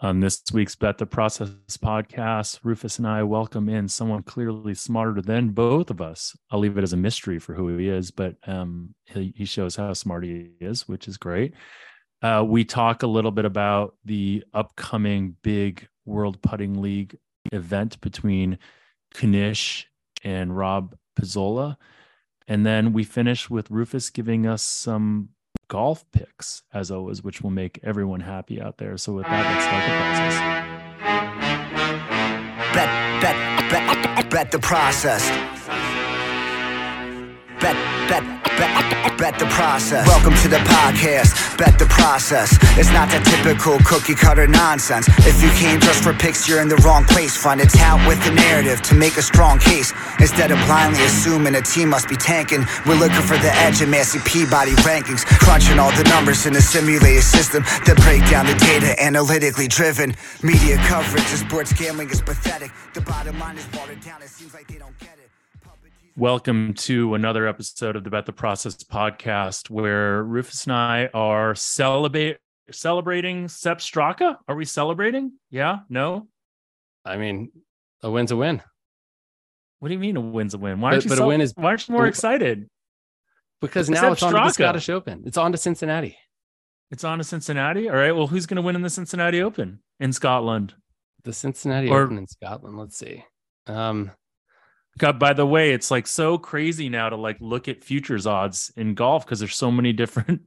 On this week's Bet the Process podcast, Rufus and I welcome in someone clearly smarter than both of us. I'll leave it as a mystery for who he is, but he shows how smart he is, which is great. We talk a little bit about the upcoming big World Putting League event between Kanish and Rob Pizzola. And then we finish with Rufus giving us some golf picks, as always, which will make everyone happy out there. So with that, let's start the process. Bet the process. Bet the process. Welcome to the podcast. Bet the process. It's not the typical cookie cutter nonsense. If you came just for picks, you're in the wrong place. Find a tout with the narrative to make a strong case. Instead of blindly assuming a team must be tanking, we're looking for the edge in Massey Peabody rankings, crunching all the numbers in a simulated system that break down the data analytically driven. Media coverage of sports gambling is pathetic. The bottom line is watered down. It seems like they don't get it. Welcome to another episode of the Bet the Process podcast, where Rufus and I are celebrating Sepp Straka. Are we celebrating? Yeah? No? I mean, a win's a win. What do you mean a win's a win? Why aren't you more excited? Because now it's on to the Scottish Open. It's on to Cincinnati. It's on to Cincinnati? All right. Well, who's going to win in the Cincinnati Open in Scotland? The Cincinnati Open in Scotland. Let's see. God, by the way, it's like so crazy now to like look at futures odds in golf because there's so many different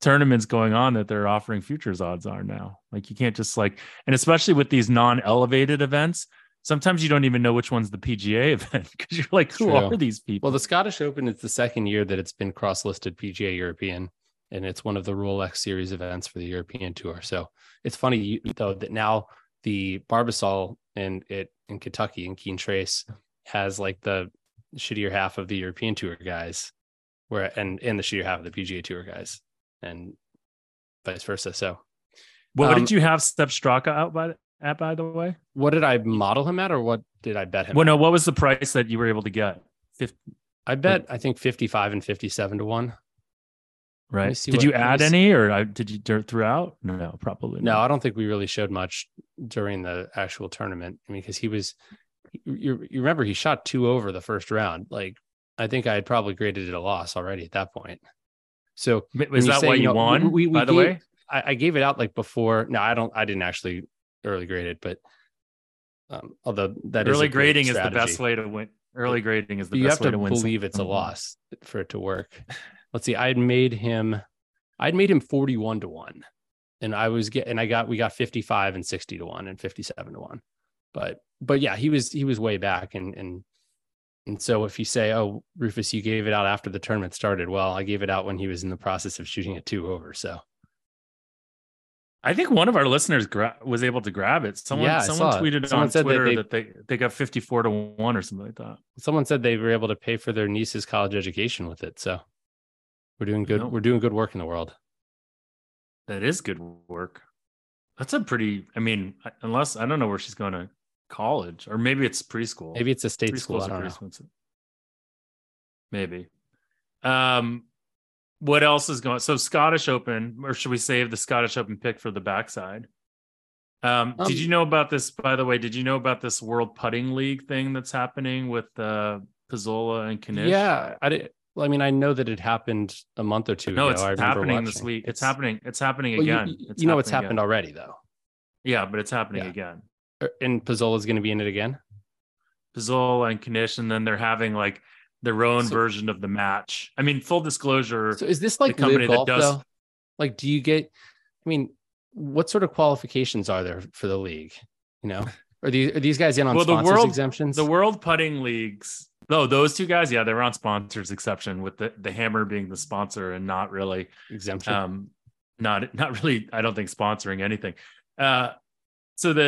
tournaments going on that they're offering futures odds on now. Like you can't just like, and especially with these non-elevated events, sometimes you don't even know which one's the PGA event because you're like, who are these people? Well, the Scottish Open is the second year that it's been cross-listed PGA European, and it's one of the Rolex Series events for the European Tour. So it's funny though that now the Barbasol in Kentucky and Keen Trace has like the shittier half of the European Tour guys and the shittier half of the PGA Tour guys and vice versa. So what did you have Sepp Straka out by the way? What did I model him at or what did I bet him? Well, no, what was the price that you were able to get? 50, I bet, I think 55 and 57 to 1. Right. Did you add any or did you dirt throughout? No, probably not. No, I don't think we really showed much during the actual tournament. I mean, because he was... You remember he shot 2 over the first round. Like I think I had probably graded it a loss already at that point. So is that why you won? By the way, I gave it out like before. No, I didn't actually early grade it, but although that early grading is the best way to win. Early grading is the best way to win. You have to believe it's a loss for it to work. Let's see. I'd made him 41 to 1, and we got 55 and 60 to 1 and 57 to 1. But yeah, he was way back. And so if you say, oh, Rufus, you gave it out after the tournament started. Well, I gave it out when he was in the process of shooting a 2 over. So I think one of our listeners was able to grab it. Someone tweeted on Twitter that they got 54 to 1 or something like that. Someone said they were able to pay for their niece's college education with it. So we're doing good. We're doing good work in the world. That is good work. That's a pretty, I mean, unless I don't know where she's going to college, or maybe it's preschool. Maybe it's a state school. I don't know. Maybe. What else is going? So Scottish Open, or should we save the Scottish Open pick for the backside? Did you know about this? By the way, did you know about this World Putting League thing that's happening with Pizzola and Kanish? Yeah, I did. I mean, I know that it happened a month or two ago. No, it's happening this week. It's happening again. It's happened already, though. Yeah, but it's happening again. And Pizzola's going to be in it again? Pizzola and Kanish, and then they're having like their own version of the match. I mean, full disclosure. So is this like the company golf, that does... though? Like, do you get... I mean, what sort of qualifications are there for the league? You know? Are these guys in on exemptions? The World Putting Leagues... No, those two guys, yeah, they were on sponsors exception with the hammer being the sponsor and not really exemption. Not really, I don't think sponsoring anything. So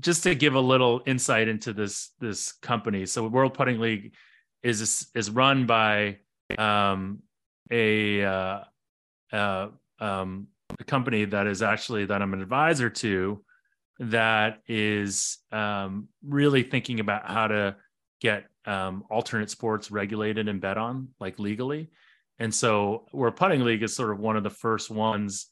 just to give a little insight into this company. So World Putting League is run by a company that is actually that I'm an advisor to, that is really thinking about how to get alternate sports regulated and bet on, like, legally. And so World Putting League is sort of one of the first ones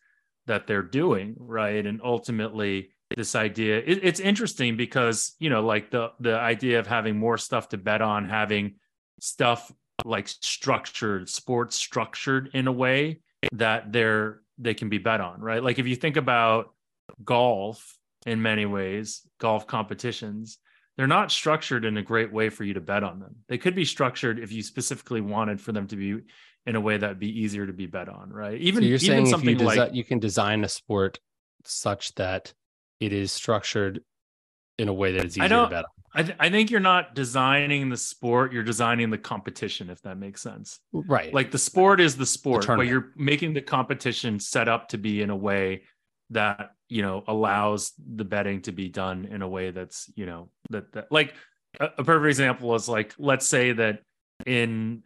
that they're doing, right? And ultimately this idea. It's interesting because, you know, like the idea of having more stuff to bet on, having stuff like structured, sports structured in a way that they can be bet on, right? Like if you think about golf, in many ways, golf competitions, they're not structured in a great way for you to bet on them. They could be structured if you specifically wanted for them to be in a way that'd be easier to be bet on, right? Even so, you're even saying something like you can design a sport such that it is structured in a way that is easier to bet on. I think you're not designing the sport; you're designing the competition, if that makes sense. Right. Like the sport is the sport, but you're making the competition set up to be in a way that, you know, allows the betting to be done in a way that's, you know, that like a perfect example is like, let's say that in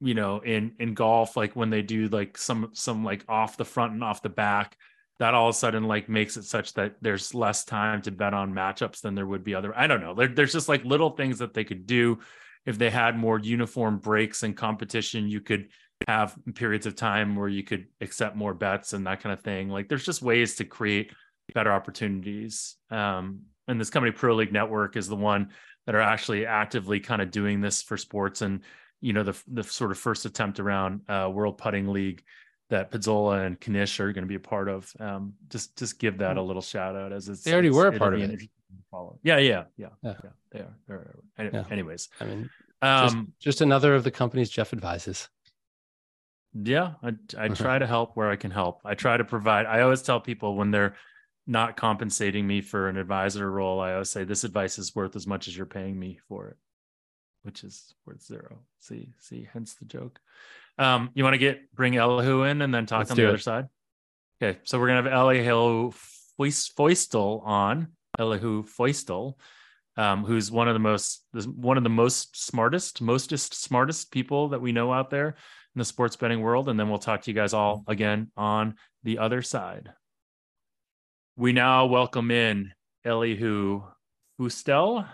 you know, in golf, like when they do like some like off the front and off the back, that all of a sudden like makes it such that there's less time to bet on matchups than there would be other. I don't know. There's just like little things that they could do. If they had more uniform breaks and competition, you could have periods of time where you could accept more bets and that kind of thing. Like there's just ways to create better opportunities. And this company, Pro League Network, is the one that are actually actively kind of doing this for sports. And, you know, the sort of first attempt around World Putting League that Pizzola and Kanish are going to be a part of. Just give that a little shout out, as it's, they already were a part of it. Yeah. They are. Anyway, yeah. Anyways, I mean, just another of the companies Jeff advises. Yeah, I try to help where I can help. I try to provide. I always tell people when they're not compensating me for an advisor role, I always say this advice is worth as much as you're paying me for it, which is worth zero. See, hence the joke. You want to bring Elihu in and then talk Let's on the it. Other side? Okay, so we're gonna have Elihu Feustel on. Elihu Feustel, who's one of the smartest people that we know out there in the sports betting world. And then we'll talk to you guys all again on the other side. We now welcome in Elihu Feustel.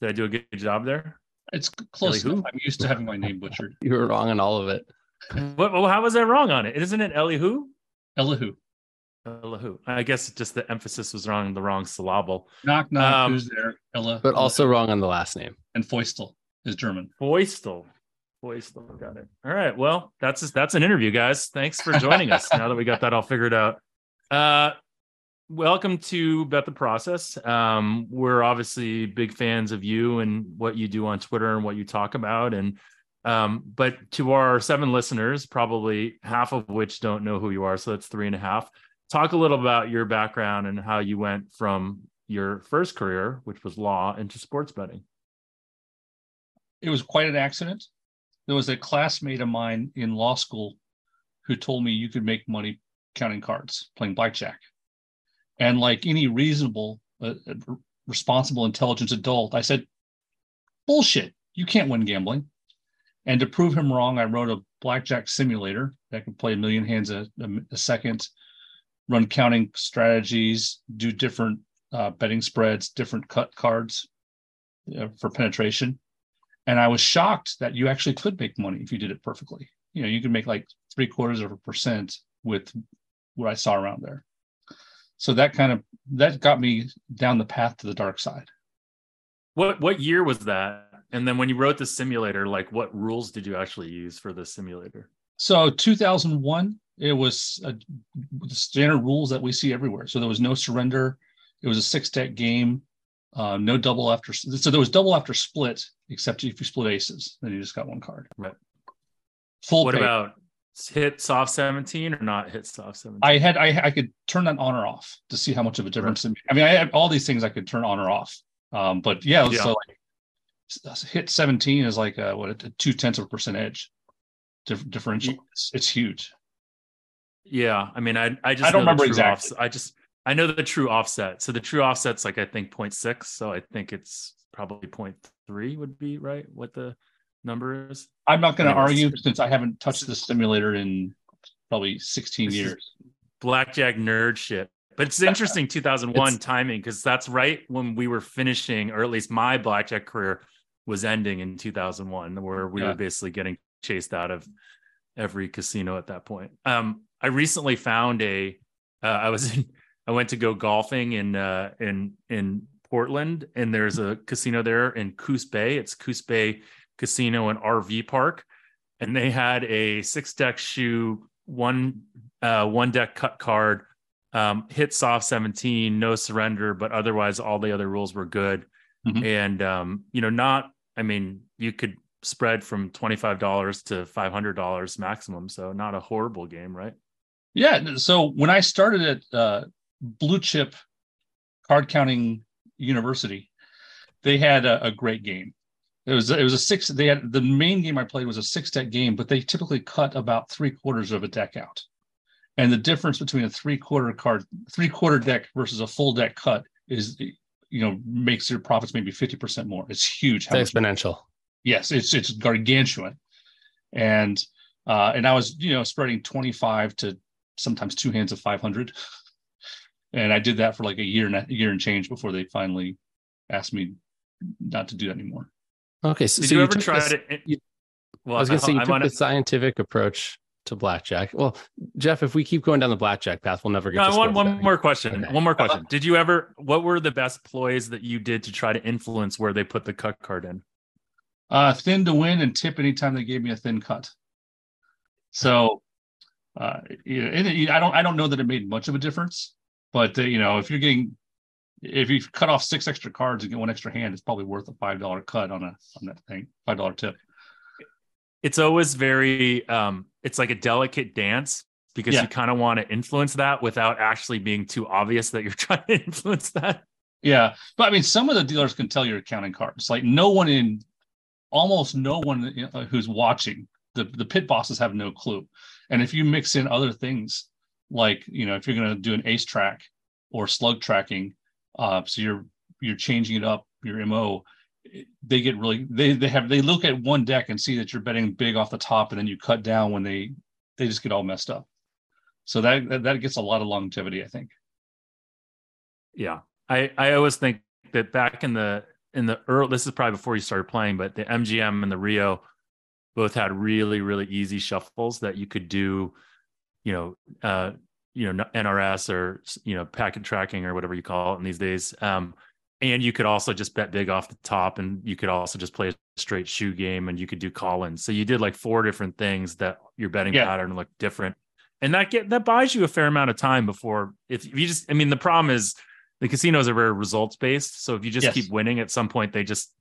Did I do a good job there? It's close enough. I'm used to having my name butchered. You were wrong on all of it. Well, how was I wrong on it? Isn't it Elihu? Elihu. I guess just the emphasis was wrong on the wrong syllable. Knock, who's there? Ella. But also wrong on the last name. And Feustel is German. Feustel, got it. All right, well, that's an interview, guys. Thanks for joining us now that we got that all figured out. Welcome to Bet the Process. We're obviously big fans of you and what you do on Twitter and what you talk about. And but to our 7 listeners, probably half of which don't know who you are, so that's 3.5. Talk a little about your background and how you went from your first career, which was law, into sports betting. It was quite an accident. There was a classmate of mine in law school who told me you could make money counting cards, playing blackjack. And like any reasonable, responsible, intelligent adult, I said, bullshit, you can't win gambling. And to prove him wrong, I wrote a blackjack simulator that could play a million hands a second, run counting strategies, do different betting spreads, different cut cards for penetration. And I was shocked that you actually could make money if you did it perfectly. You know, you could make like 0.75% with what I saw around there. So that got me down the path to the dark side. What year was that? And then when you wrote the simulator, like what rules did you actually use for the simulator? So 2001, it was the standard rules that we see everywhere. So there was no surrender. It was a 6-deck game. No double after. So there was double after split, except if you split aces, then you just got one card. Right. Full. What about hit soft 17 or not hit soft 17? I could turn that on or off to see how much of a difference. Right. I mean, I had all these things I could turn on or off. But yeah. So like, hit 17 is like a 0.2% edge differential. It's huge. Yeah, I mean, I don't remember exactly. I know the true offset. So the true offset's like, I think 0.6. So I think it's probably 0.3 would be right. What the number is. I'm not going to argue since I haven't touched the simulator in probably 16 years. Blackjack nerd shit. But it's interesting 2001 timing, because that's right when we were finishing, or at least my blackjack career was ending in 2001, where we were basically getting chased out of every casino at that point. I recently found I was in I went to go golfing in Portland, and there's a casino there in Coos Bay. It's Coos Bay Casino and RV Park, and they had a 6-deck shoe, one deck cut card, hit soft 17, no surrender, but otherwise all the other rules were good. Mm-hmm. And you could spread from $25 to $500 maximum, so not a horrible game, right? Yeah. So when I started at Blue Chip Card Counting University, they had a great game. It was a six. They had the main game I played was a 6-deck game, but they typically cut about 3/4 of a deck out, and the difference between a 3/4 deck versus a full deck cut is, makes your profits maybe 50% more. It's huge. It's exponential. Yes, it's gargantuan, and I was spreading 25 to sometimes two hands of 500, and I did that for like a year and change before they finally asked me not to do that anymore. Okay, so did you ever try to? Well, I was going to say you took the scientific approach to blackjack. Well, Jeff, if we keep going down the blackjack path, we'll never get. I want one more question. One more question. Did you ever? What were the best ploys that you did to try to influence where they put the cut card in? Thin to win and tip anytime they gave me a thin cut. So, I don't know that it made much of a difference, but if you cut off 6 extra cards and get 1 extra hand, it's probably worth a $5 cut on that thing, $5 tip. It's always very, it's like a delicate dance because you kind of want to influence that without actually being too obvious that you're trying to influence that. Yeah. But some of the dealers can tell you're counting cards. Like almost no one who's watching, the pit bosses have no clue. And if you mix in other things, like, if you're going to do an ace track or slug tracking, so you're changing it up, your MO, they get really, they look at one deck and see that you're betting big off the top, and then you cut down when they just get all messed up. So that gets a lot of longevity, I think. Yeah. I always think that back in the early, this is probably before you started playing, but the MGM and the Rio both had really, really easy shuffles that you could do, NRS or, packet tracking or whatever you call it in these days. And you could also just bet big off the top, and you could also just play a straight shoe game, and you could do call-ins. So you did like 4 different things that your betting pattern looked different. And that buys you a fair amount of time before, if you just, the problem is, the casinos are very results-based, so if you just keep winning, at some point they just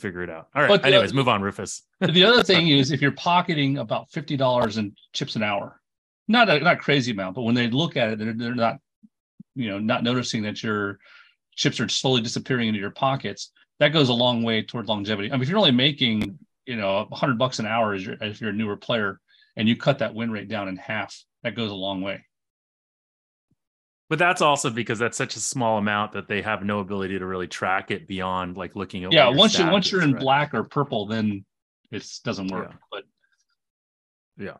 figure it out. All right. Anyways, move on, Rufus. The other thing is, if you're pocketing about $50 in chips an hour, not a crazy amount, but when they look at it, they're not not noticing that your chips are slowly disappearing into your pockets. That goes a long way toward longevity. if you're only making $100 an hour if you're a newer player, and you cut that win rate down in half, that goes a long way. But that's also because that's such a small amount that they have no ability to really track it beyond like looking at. Yeah, once you're in black or purple, then it doesn't work. Yeah.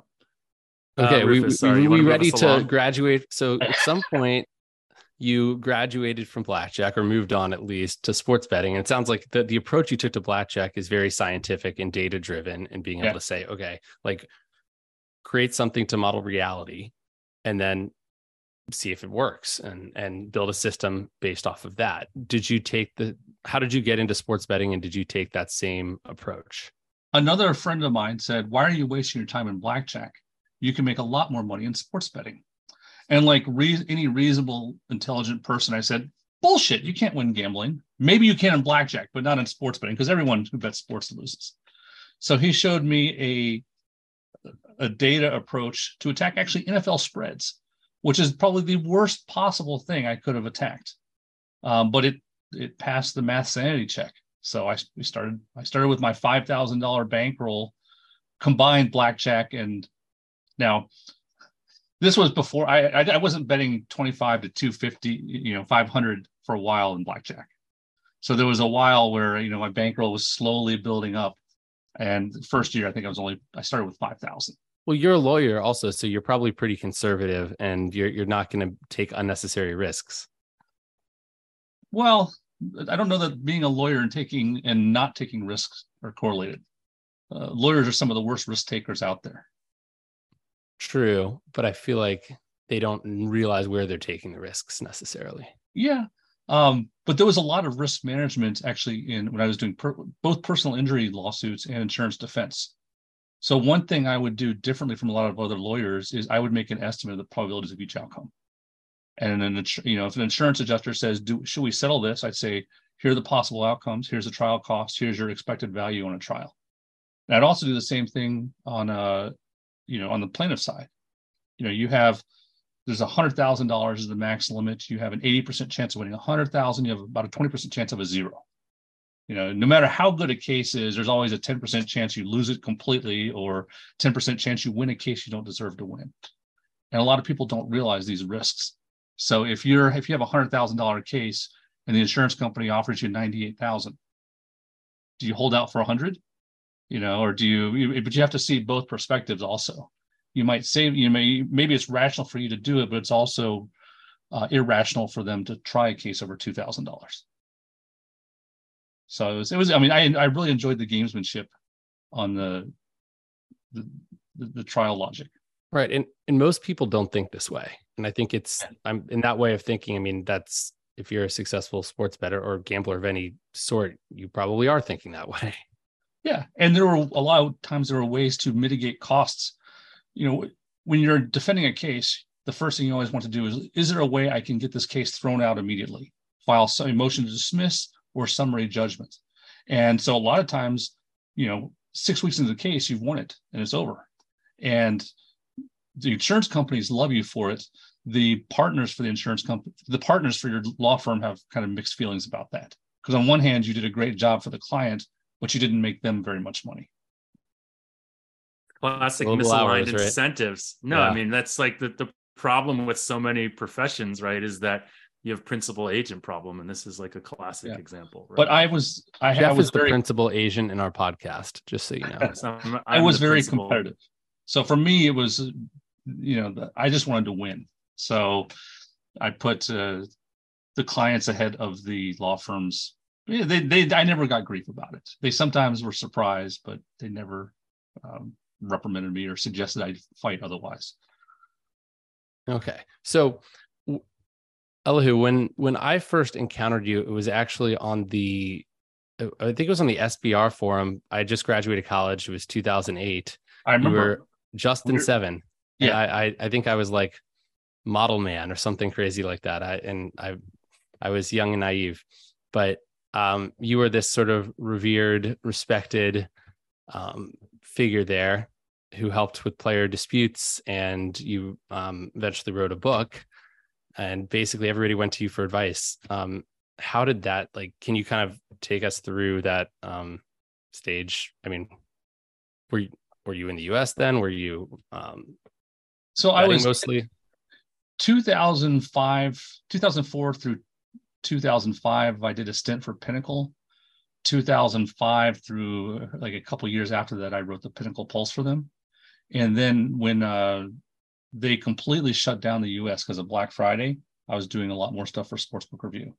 But okay, Rufus, we ready to graduate. So at some point, you graduated from blackjack, or moved on at least to sports betting. And it sounds like the approach you took to blackjack is very scientific and data driven, and being able to say, okay, like create something to model reality, and then see if it works and build a system based off of that. How did you get into sports betting, and did you take that same approach? Another friend of mine said, why are you wasting your time in blackjack? You can make a lot more money in sports betting. And like any reasonable, intelligent person, I said, bullshit, you can't win gambling. Maybe you can in blackjack, but not in sports betting, because everyone who bets sports loses. So he showed me a data approach to attack actually NFL spreads, which is probably the worst possible thing I could have attacked, but it passed the math sanity check. So I started with my $5,000 bankroll, combined blackjack, and now this was before I wasn't betting 25 to 250, 500 for a while in blackjack. So there was a while where my bankroll was slowly building up, and the first year I think I started with 5,000. Well, you're a lawyer also, so you're probably pretty conservative, and you're not going to take unnecessary risks. Well, I don't know that being a lawyer and not taking risks are correlated. Lawyers are some of the worst risk takers out there. True, but I feel like they don't realize where they're taking the risks necessarily. Yeah. But there was a lot of risk management actually in when I was doing both personal injury lawsuits and insurance defense. So one thing I would do differently from a lot of other lawyers is I would make an estimate of the probabilities of each outcome. And then, if an insurance adjuster says, should we settle this? I'd say, here are the possible outcomes. Here's the trial cost. Here's your expected value on a trial. And I'd also do the same thing on the plaintiff side. There's $100,000 is the max limit. You have an 80% chance of winning $100,000. You have about a 20% chance of a zero. No matter how good a case is, there's always a 10% chance you lose it completely or 10% chance you win a case you don't deserve to win. And a lot of people don't realize these risks. So if you have a $100,000 case and the insurance company offers you $98,000, do you hold out for 100? Or but you have to see both perspectives also. You might save, maybe it's rational for you to do it, but it's also irrational for them to try a case over $2,000. So I really enjoyed the gamesmanship on the trial logic. Right. And most people don't think this way. And I think I'm in that way of thinking. That's, if you're a successful sports bettor or gambler of any sort, you probably are thinking that way. Yeah. And there were ways to mitigate costs. When you're defending a case, the first thing you always want to do is there a way I can get this case thrown out immediately? File a motion to dismiss or summary judgment. And so a lot of times, 6 weeks into the case, you've won it and it's over. And the insurance companies love you for it. The partners for your law firm have kind of mixed feelings about that. Because on one hand, you did a great job for the client, but you didn't make them very much money. Classic misaligned incentives. Right? No, yeah. That's like the problem with so many professions, right? Is that you have principal agent problem. And this is like a classic example. Right? But Jeff is the principal agent in our podcast, just so you know. I was very competitive. So for me, it was, I just wanted to win. So I put the clients ahead of the law firms. I never got grief about it. They sometimes were surprised, but they never reprimanded me or suggested I fight otherwise. Okay. So Elihu, when I first encountered you, it was actually on the SBR forum. I just graduated college. It was 2008. I remember. You were just in seven. Yeah. I think I was like model man or something crazy like that. I was young and naive, but you were this sort of revered, respected figure there who helped with player disputes, and you eventually wrote a book, and basically everybody went to you for advice. How did that, can you kind of take us through that stage? Were you in the US then? Were you so I was mostly 2004 through 2005. I did a stint for Pinnacle. 2005 through like a couple of years after that, I wrote the Pinnacle Pulse for them. And then when they completely shut down the US because of Black Friday, I was doing a lot more stuff for Sportsbook Review.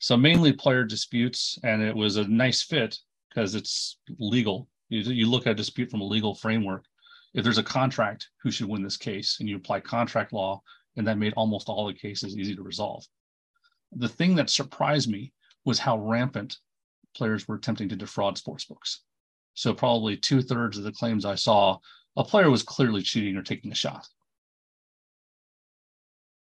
So mainly player disputes, and it was a nice fit because it's legal. You look at a dispute from a legal framework. If there's a contract, who should win this case? And you apply contract law, and that made almost all the cases easy to resolve. The thing that surprised me was how rampant players were attempting to defraud sportsbooks. So probably 2/3 of the claims I saw, a player was clearly cheating or taking a shot.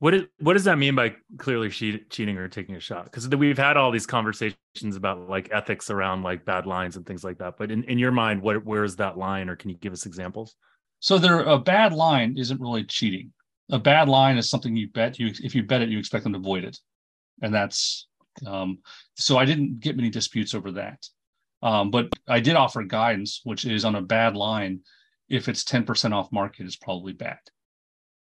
What does that mean by clearly cheating or taking a shot? Because we've had all these conversations about like ethics around like bad lines and things like that. But in your mind, where is that line, or can you give us examples? So a bad line isn't really cheating. A bad line is something you bet. If you bet it, you expect them to void it. And that's so I didn't get many disputes over that. But I did offer guidance, which is on a bad line, if it's 10% off market, it's probably bad.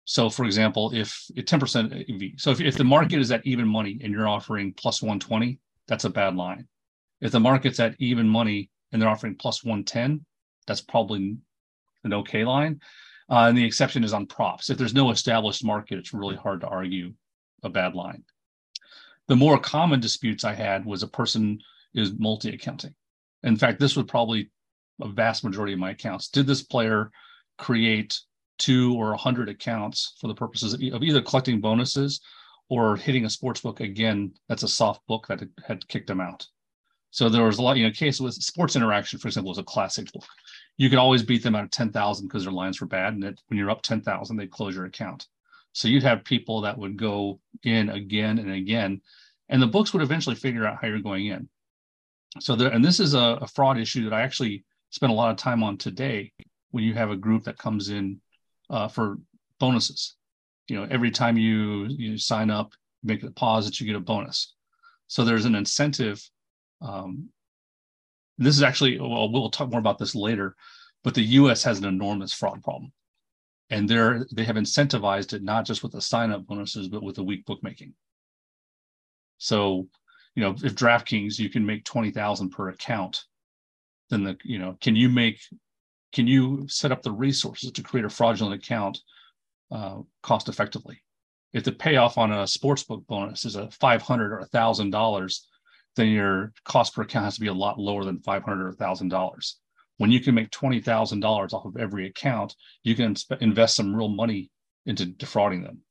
So, for example, if 10% EV, so if the market is at even money and you're offering plus 120, that's a bad line. If the market's at even money and they're offering plus 110, that's probably an okay line. And the exception is on props. If there's no established market, it's really hard to argue a bad line. The more common disputes I had was a person is multi-accounting. In fact, this was probably a vast majority of my accounts. Did this player create 2 or 100 accounts for the purposes of either collecting bonuses or hitting a sports book. Again, that's a soft book that had kicked them out. So there was a lot, case with Sports Interaction, for example, was a classic book. You could always beat them out of 10,000 because their lines were bad. And when you're up 10,000, they close your account. So you'd have people that would go in again and again, and the books would eventually figure out how you're going in. So there, and this is a fraud issue that I actually spent a lot of time on today. When you have a group that comes in for bonuses, every time you sign up, make a deposit, you get a bonus. So there's an incentive. This is actually, well, we'll talk more about this later, but the U.S. has an enormous fraud problem. And they have incentivized it, not just with the sign-up bonuses, but with the weak bookmaking. So, if DraftKings, you can make $20,000 per account, then can you set up the resources to create a fraudulent account cost effectively? If the payoff on a sportsbook bonus is a $500 or $1,000, then your cost per account has to be a lot lower than $500 or $1,000. When you can make $20,000 off of every account, you can invest some real money into defrauding them.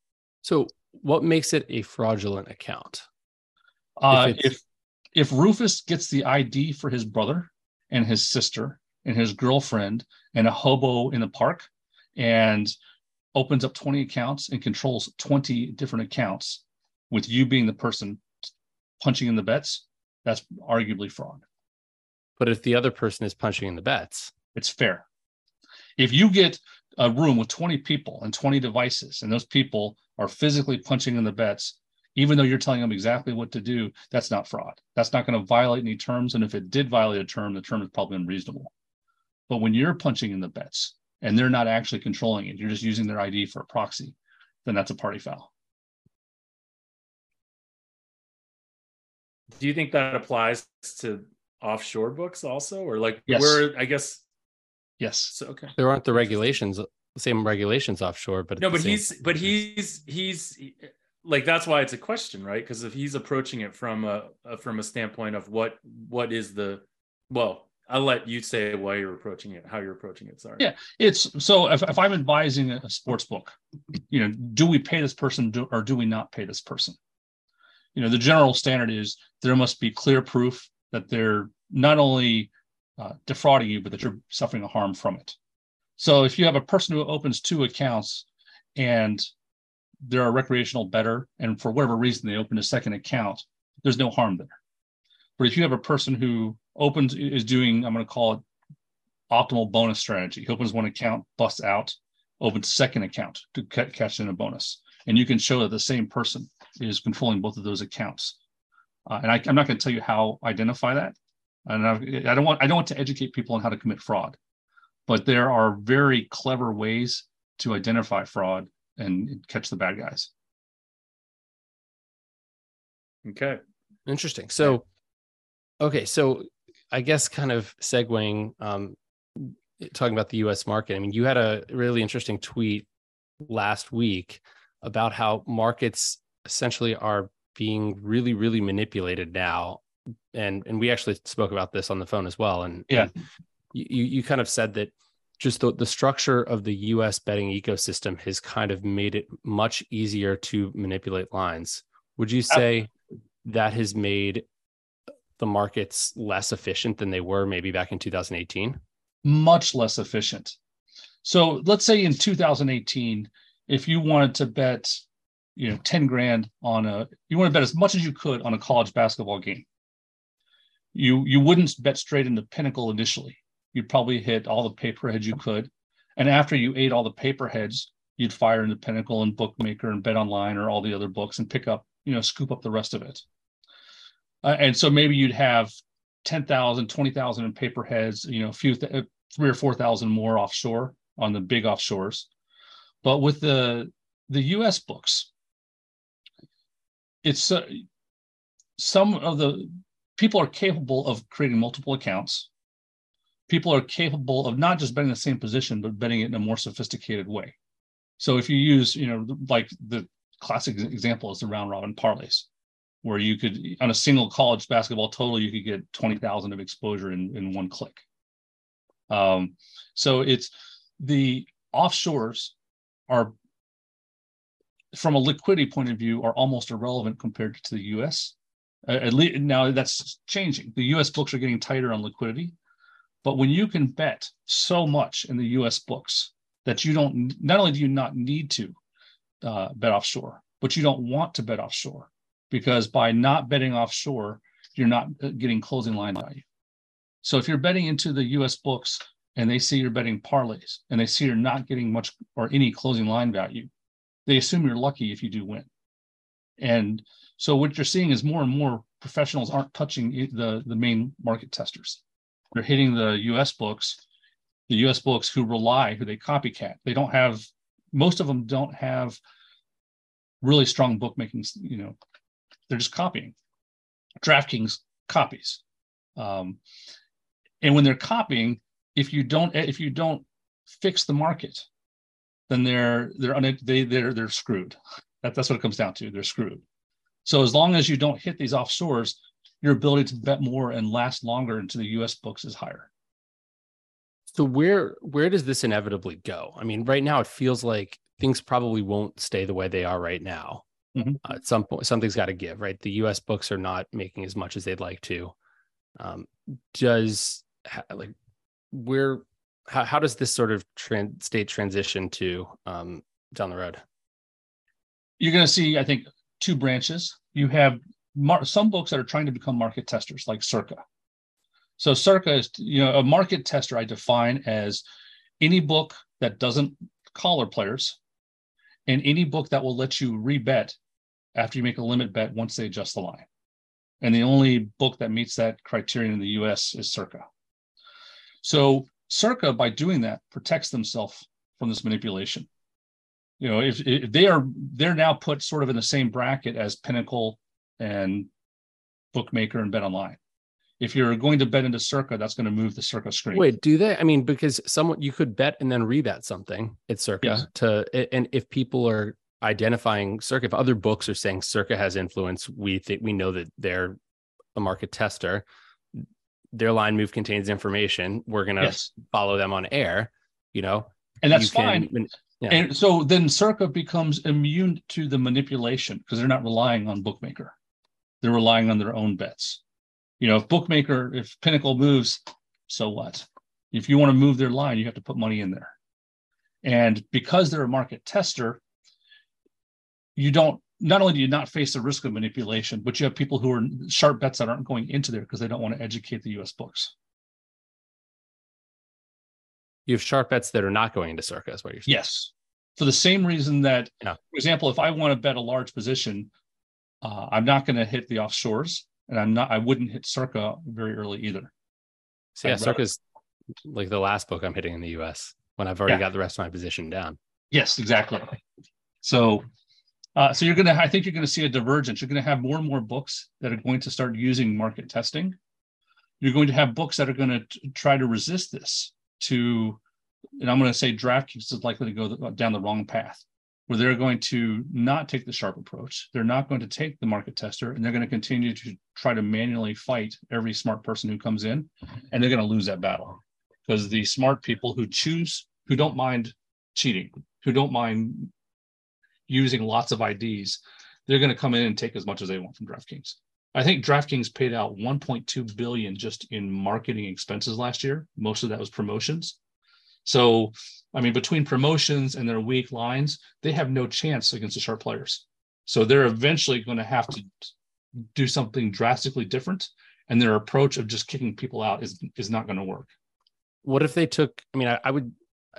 So what makes it a fraudulent account? If Rufus gets the ID for his brother and his sister and his girlfriend and a hobo in the park and opens up 20 accounts and controls 20 different accounts, with you being the person punching in the bets, that's arguably fraud. But if the other person is punching in the bets, it's fair. If you get a room with 20 people and 20 devices, and those people are physically punching in the bets, even though you're telling them exactly what to do, that's not fraud. That's not going to violate any terms. And if it did violate a term, the term is probably unreasonable. But when you're punching in the bets and they're not actually controlling it, you're just using their ID for a proxy, then that's a party foul. Do you think that applies to offshore books also, or yes. Where I guess yes. So, okay, there aren't the same regulations offshore, but no. But he's like, that's why it's a question, right? Because if he's approaching it from a standpoint of what is the, well, I'll let you say why you're approaching it, how you're approaching it. Sorry. Yeah, it's so if I'm advising a sports book, do we pay this person or do we not pay this person? The general standard is there must be clear proof that they're not only defrauding you, but that you're suffering a harm from it. So if you have a person who opens 2 accounts and they're a recreational bettor, and for whatever reason they open a second account, there's no harm there. But if you have a person who is doing, I'm going to call it optimal bonus strategy. He opens 1 account, busts out, opens 2nd account to catch in a bonus. And you can show that the same person is controlling both of those accounts. And I'm not going to tell you how identify that. And I don't want to educate people on how to commit fraud, but there are very clever ways to identify fraud and catch the bad guys. Okay. Interesting. So, okay. So I guess kind of segueing, talking about the US market. I mean, you had a really interesting tweet last week about how markets essentially are being really, really manipulated now. And we actually spoke about this on the phone as well. And yeah, and you kind of said that just the structure of the US betting ecosystem has kind of made it much easier to manipulate lines. Would you say that has made the markets less efficient than they were maybe back in 2018? Much less efficient. So let's say in 2018, if you wanted to bet, $10,000 on you want to bet as much as you could on a college basketball game. You wouldn't bet straight into Pinnacle initially. You'd probably hit all the paperheads you could. And after you ate all the paperheads, you'd fire into Pinnacle and Bookmaker and Bet Online or all the other books and pick up, scoop up the rest of it. And so maybe you'd have 10,000, 20,000 in paperheads, 3,000 or 4,000 more offshore on the big offshores. But with the U.S. books, it's some of the people are capable of creating multiple accounts. People are capable of not just betting the same position, but betting it in a more sophisticated way. So if you use, like the classic example is the round robin parlays, where you could on a single college basketball total, you could get 20,000 of exposure in 1 click. So it's the offshores are, from a liquidity point of view, are almost irrelevant compared to the U.S. At least now that's changing. The U.S. books are getting tighter on liquidity, but when you can bet so much in the U.S. books that you don't, not only do you not need to bet offshore, but you don't want to bet offshore, because by not betting offshore, you're not getting closing line value. So if you're betting into the U.S. books and they see you're betting parlays and they see you're not getting much or any closing line value, they assume you're lucky if you do win. And so what you're seeing is more and more professionals aren't touching the main market testers. They're hitting the U.S. books who rely, who they copycat. They don't have, most of them don't have really strong bookmaking, you know, they're just copying. DraftKings copies. And when they're copying, if you don't fix the market, then they're screwed. That's what it comes down to. They're screwed. So as long as you don't hit these offshores, your ability to bet more and last longer into the U.S. books is higher. So where does this inevitably go? I mean, right now it feels like things probably won't stay the way they are right now. Mm-hmm. At some point, something's got to give, right? The U.S. books are not making as much as they'd like to. How does this sort of state transition to down the road? You're going to see, I think, two branches. You have some books that are trying to become market testers, like Circa. So Circa is, you know, a market tester I define as any book that doesn't collar players and any book that will let you rebet after you make a limit bet once they adjust the line. And the only book that meets that criterion in the U.S. is Circa. So Circa, by doing that, protects themselves from this manipulation. You know, if they're now put sort of in the same bracket as Pinnacle and Bookmaker and Bet Online. If you're going to bet into Circa, that's going to move the Circa screen. Wait, do they? I mean, because someone, you could bet and then rebet something at Circa. Yes. And if people are identifying Circa, if other books are saying Circa has influence, we know that they're a market tester. Their line move contains information. We're going to follow them on air, you know, and that's fine. And so then Circa becomes immune to the manipulation because they're not relying on Bookmaker. They're relying on their own bets. You know, if Pinnacle moves, so what? If you want to move their line, you have to put money in there. And because they're a market tester, not only do you not face the risk of manipulation, but you have people who are sharp bets that aren't going into there because they don't want to educate the U.S. books. You have sharp bets that are not going into Circa, is what you're saying. Yes. For the same reason that, for example, if I want to bet a large position, I'm not going to hit the offshores, and I wouldn't hit Circa very early either. So Circa is like the last book I'm hitting in the U.S. when I've already got the rest of my position down. Yes, exactly. So I think you're going to see a divergence. You're going to have more and more books that are going to start using market testing. You're going to have books that are going to try to resist this and I'm going to say DraftKings is likely to go down the wrong path, where they're going to not take the sharp approach. They're not going to take the market tester, and they're going to continue to try to manually fight every smart person who comes in, and they're going to lose that battle because the smart people who don't mind cheating, who don't mind using lots of IDs, they're going to come in and take as much as they want from DraftKings. I think DraftKings paid out $1.2 billion just in marketing expenses last year. Most of that was promotions. So, I mean, between promotions and their weak lines, they have no chance against the sharp players. So they're eventually going to have to do something drastically different, and their approach of just kicking people out is not going to work. What if they took, I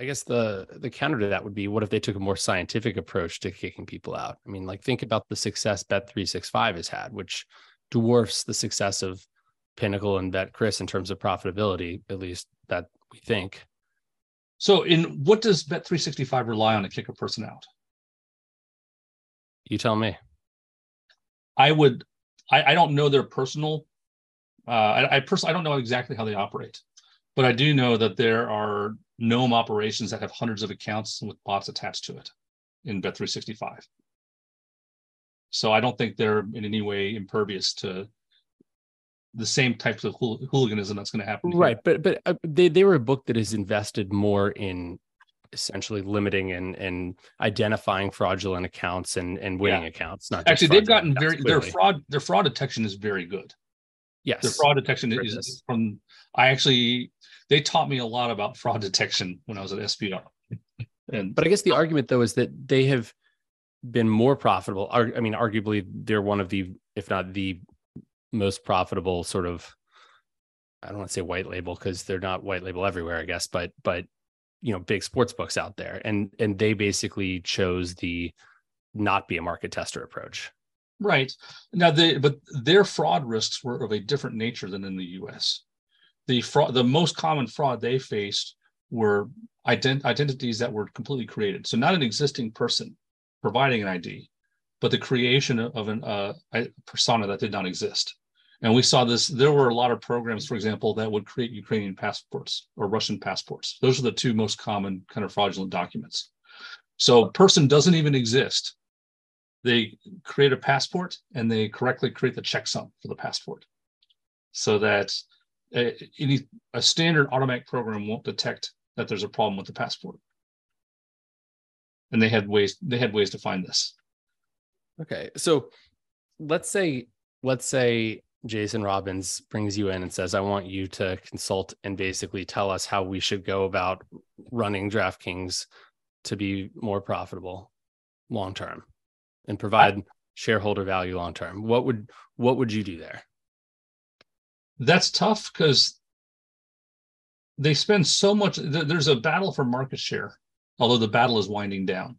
guess the counter to that would be, what if they took a more scientific approach to kicking people out? I mean, like, think about the success Bet365 has had, which dwarfs the success of Pinnacle and BetChris in terms of profitability, at least that we think. So in what does Bet365 rely on to kick a person out? You tell me. I don't know their personal, I don't know exactly how they operate, but I do know that there are GNOME operations that have hundreds of accounts with bots attached to it in Bet365. So I don't think they're in any way impervious to the same types of hooliganism that's going to happen. Right, but they were a book that has invested more in essentially limiting and identifying fraudulent accounts and winning accounts. Not actually, they've gotten their fraud detection is very good. Yes, their fraud detection is from. They taught me a lot about fraud detection when I was at SBR. But I guess the argument though is that they have been more profitable. I mean, arguably they're one of the, if not the most profitable sort of, I don't want to say white label because they're not white label everywhere, I guess, but you know, big sports books out there. And they basically chose the not be a market tester approach. Right. Now but their fraud risks were of a different nature than in the US. The fraud, the most common fraud they faced were identities that were completely created. So not an existing person providing an ID, but the creation of a persona that did not exist. And we saw this. There were a lot of programs, for example, that would create Ukrainian passports or Russian passports. Those are the two most common kind of fraudulent documents. So person doesn't even exist. They create a passport and they correctly create the checksum for the passport so that a standard automatic program won't detect that there's a problem with the passport. And they had ways to find this. Okay. So let's say Jason Robbins brings you in and says, I want you to consult and basically tell us how we should go about running DraftKings to be more profitable long-term and provide shareholder value long-term. What would you do there? That's tough because they spend so much. There's a battle for market share, although the battle is winding down.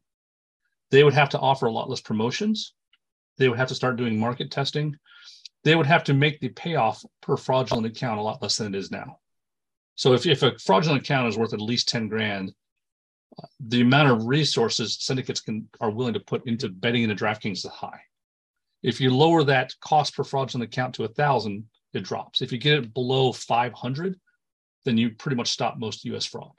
They would have to offer a lot less promotions. They would have to start doing market testing. They would have to make the payoff per fraudulent account a lot less than it is now. So if a fraudulent account is worth at least $10,000, the amount of resources syndicates are willing to put into betting into DraftKings is high. If you lower that cost per fraudulent account to $1,000, it drops. If you get it below $500, then you pretty much stop most U.S. fraud.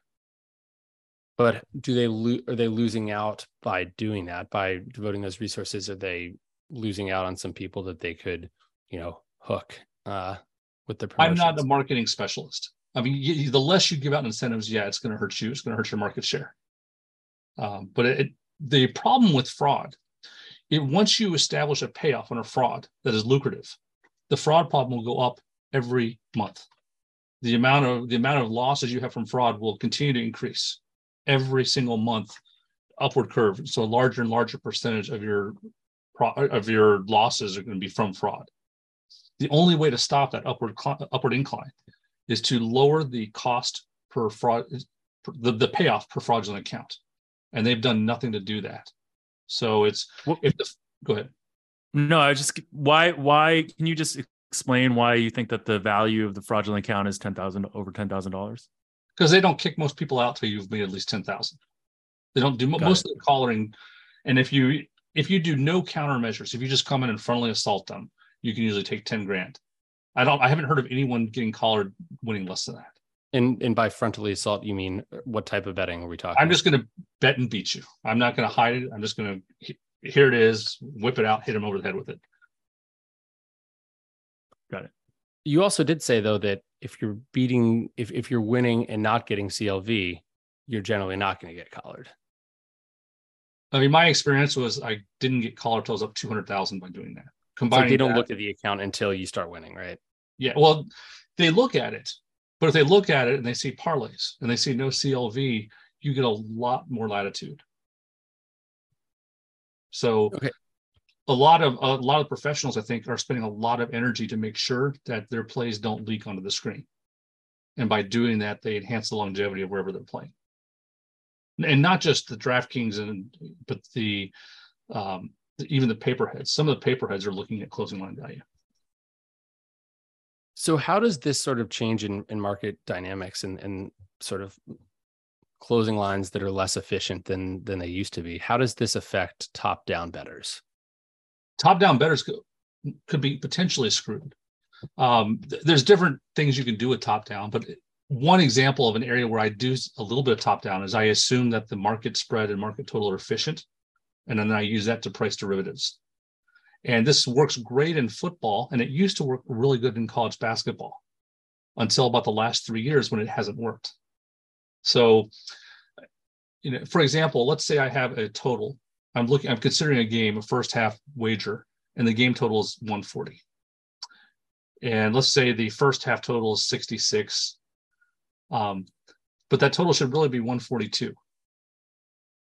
But are they losing out by doing that, by devoting those resources? Are they losing out on some people that they could, you know, hook with their promotions? I'm not a marketing specialist. I mean, the less you give out incentives, it's going to hurt you. It's going to hurt your market share. But the problem with fraud, once you establish a payoff on a fraud that is lucrative, the fraud problem will go up every month. The amount of losses you have from fraud will continue to increase every single month, upward curve. So a larger and larger percentage of your losses are going to be from fraud. The only way to stop that upward incline is to lower the cost per fraud, the payoff per fraudulent account, and they've done nothing to do that. So go ahead. No, I just why can you just explain why you think that the value of the fraudulent account is $10,000 over $10,000? Because they don't kick most people out till you've made at least $10,000. They don't do most of the collaring, and if you do no countermeasures, if you just come in and frontally assault them, you can usually take $10,000. I haven't heard of anyone getting collared winning less than that. And by frontally assault, you mean what type of betting are we talking? I'm just going to bet and beat you. I'm not going to hide it. I'm just going to here it is, whip it out, hit him over the head with it. Got it. You also did say though that if you're beating, if you're winning and not getting CLV, you're generally not going to get collared. I mean, my experience was I didn't get collared till I was up 200,000 by doing that. Like they don't look at the account until you start winning, right? Yeah. Well, they look at it, but if they look at it and they see parlays and they see no CLV, you get a lot more latitude. So a lot of professionals, I think, are spending a lot of energy to make sure that their plays don't leak onto the screen. And by doing that, they enhance the longevity of wherever they're playing. And not just the DraftKings, but even the paperheads. Some of the paperheads are looking at closing line value. So how does this sort of change in market dynamics and sort of closing lines that are less efficient than they used to be? How does this affect top-down bettors? Top-down bettors could be potentially screwed. There's different things you can do with top-down, but one example of an area where I do a little bit of top-down is I assume that the market spread and market total are efficient, and then I use that to price derivatives. And this works great in football, and it used to work really good in college basketball until about the last 3 years when it hasn't worked. So you know, for example, let's say I have a total. I'm considering a game, a first half wager, and the game total is 140. And let's say the first half total is 66, but that total should really be 142.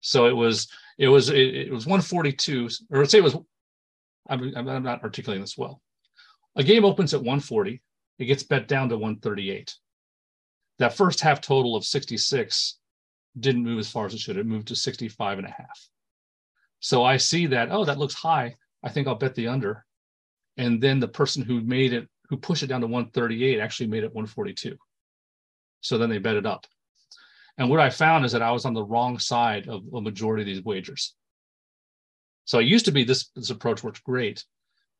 So it was 142, or let's say it was. I'm not articulating this well. A game opens at 140. It gets bet down to 138. That first half total of 66 didn't move as far as it should. It moved to 65.5. So I see that, oh, that looks high. I think I'll bet the under. And then the person who made it, who pushed it down to 138, actually made it 142. So then they bet it up. And what I found is that I was on the wrong side of a majority of these wagers. So it used to be this approach worked great,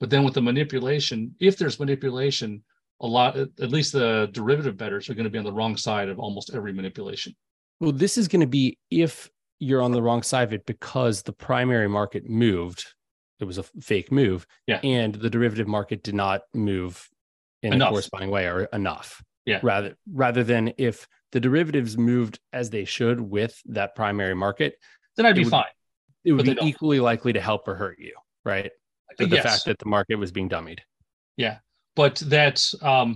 but then with the manipulation, if there's manipulation, a lot, at least the derivative bettors are going to be on the wrong side of almost every manipulation. Well, this is going to be if you're on the wrong side of it because the primary market moved. It was a fake move, yeah, and the derivative market did not move in a corresponding way or enough. Yeah. Rather than if the derivatives moved as they should with that primary market, then I'd be fine. It would be equally likely to help or hurt you, right? So the fact that the market was being dummied. Yeah, but that's. But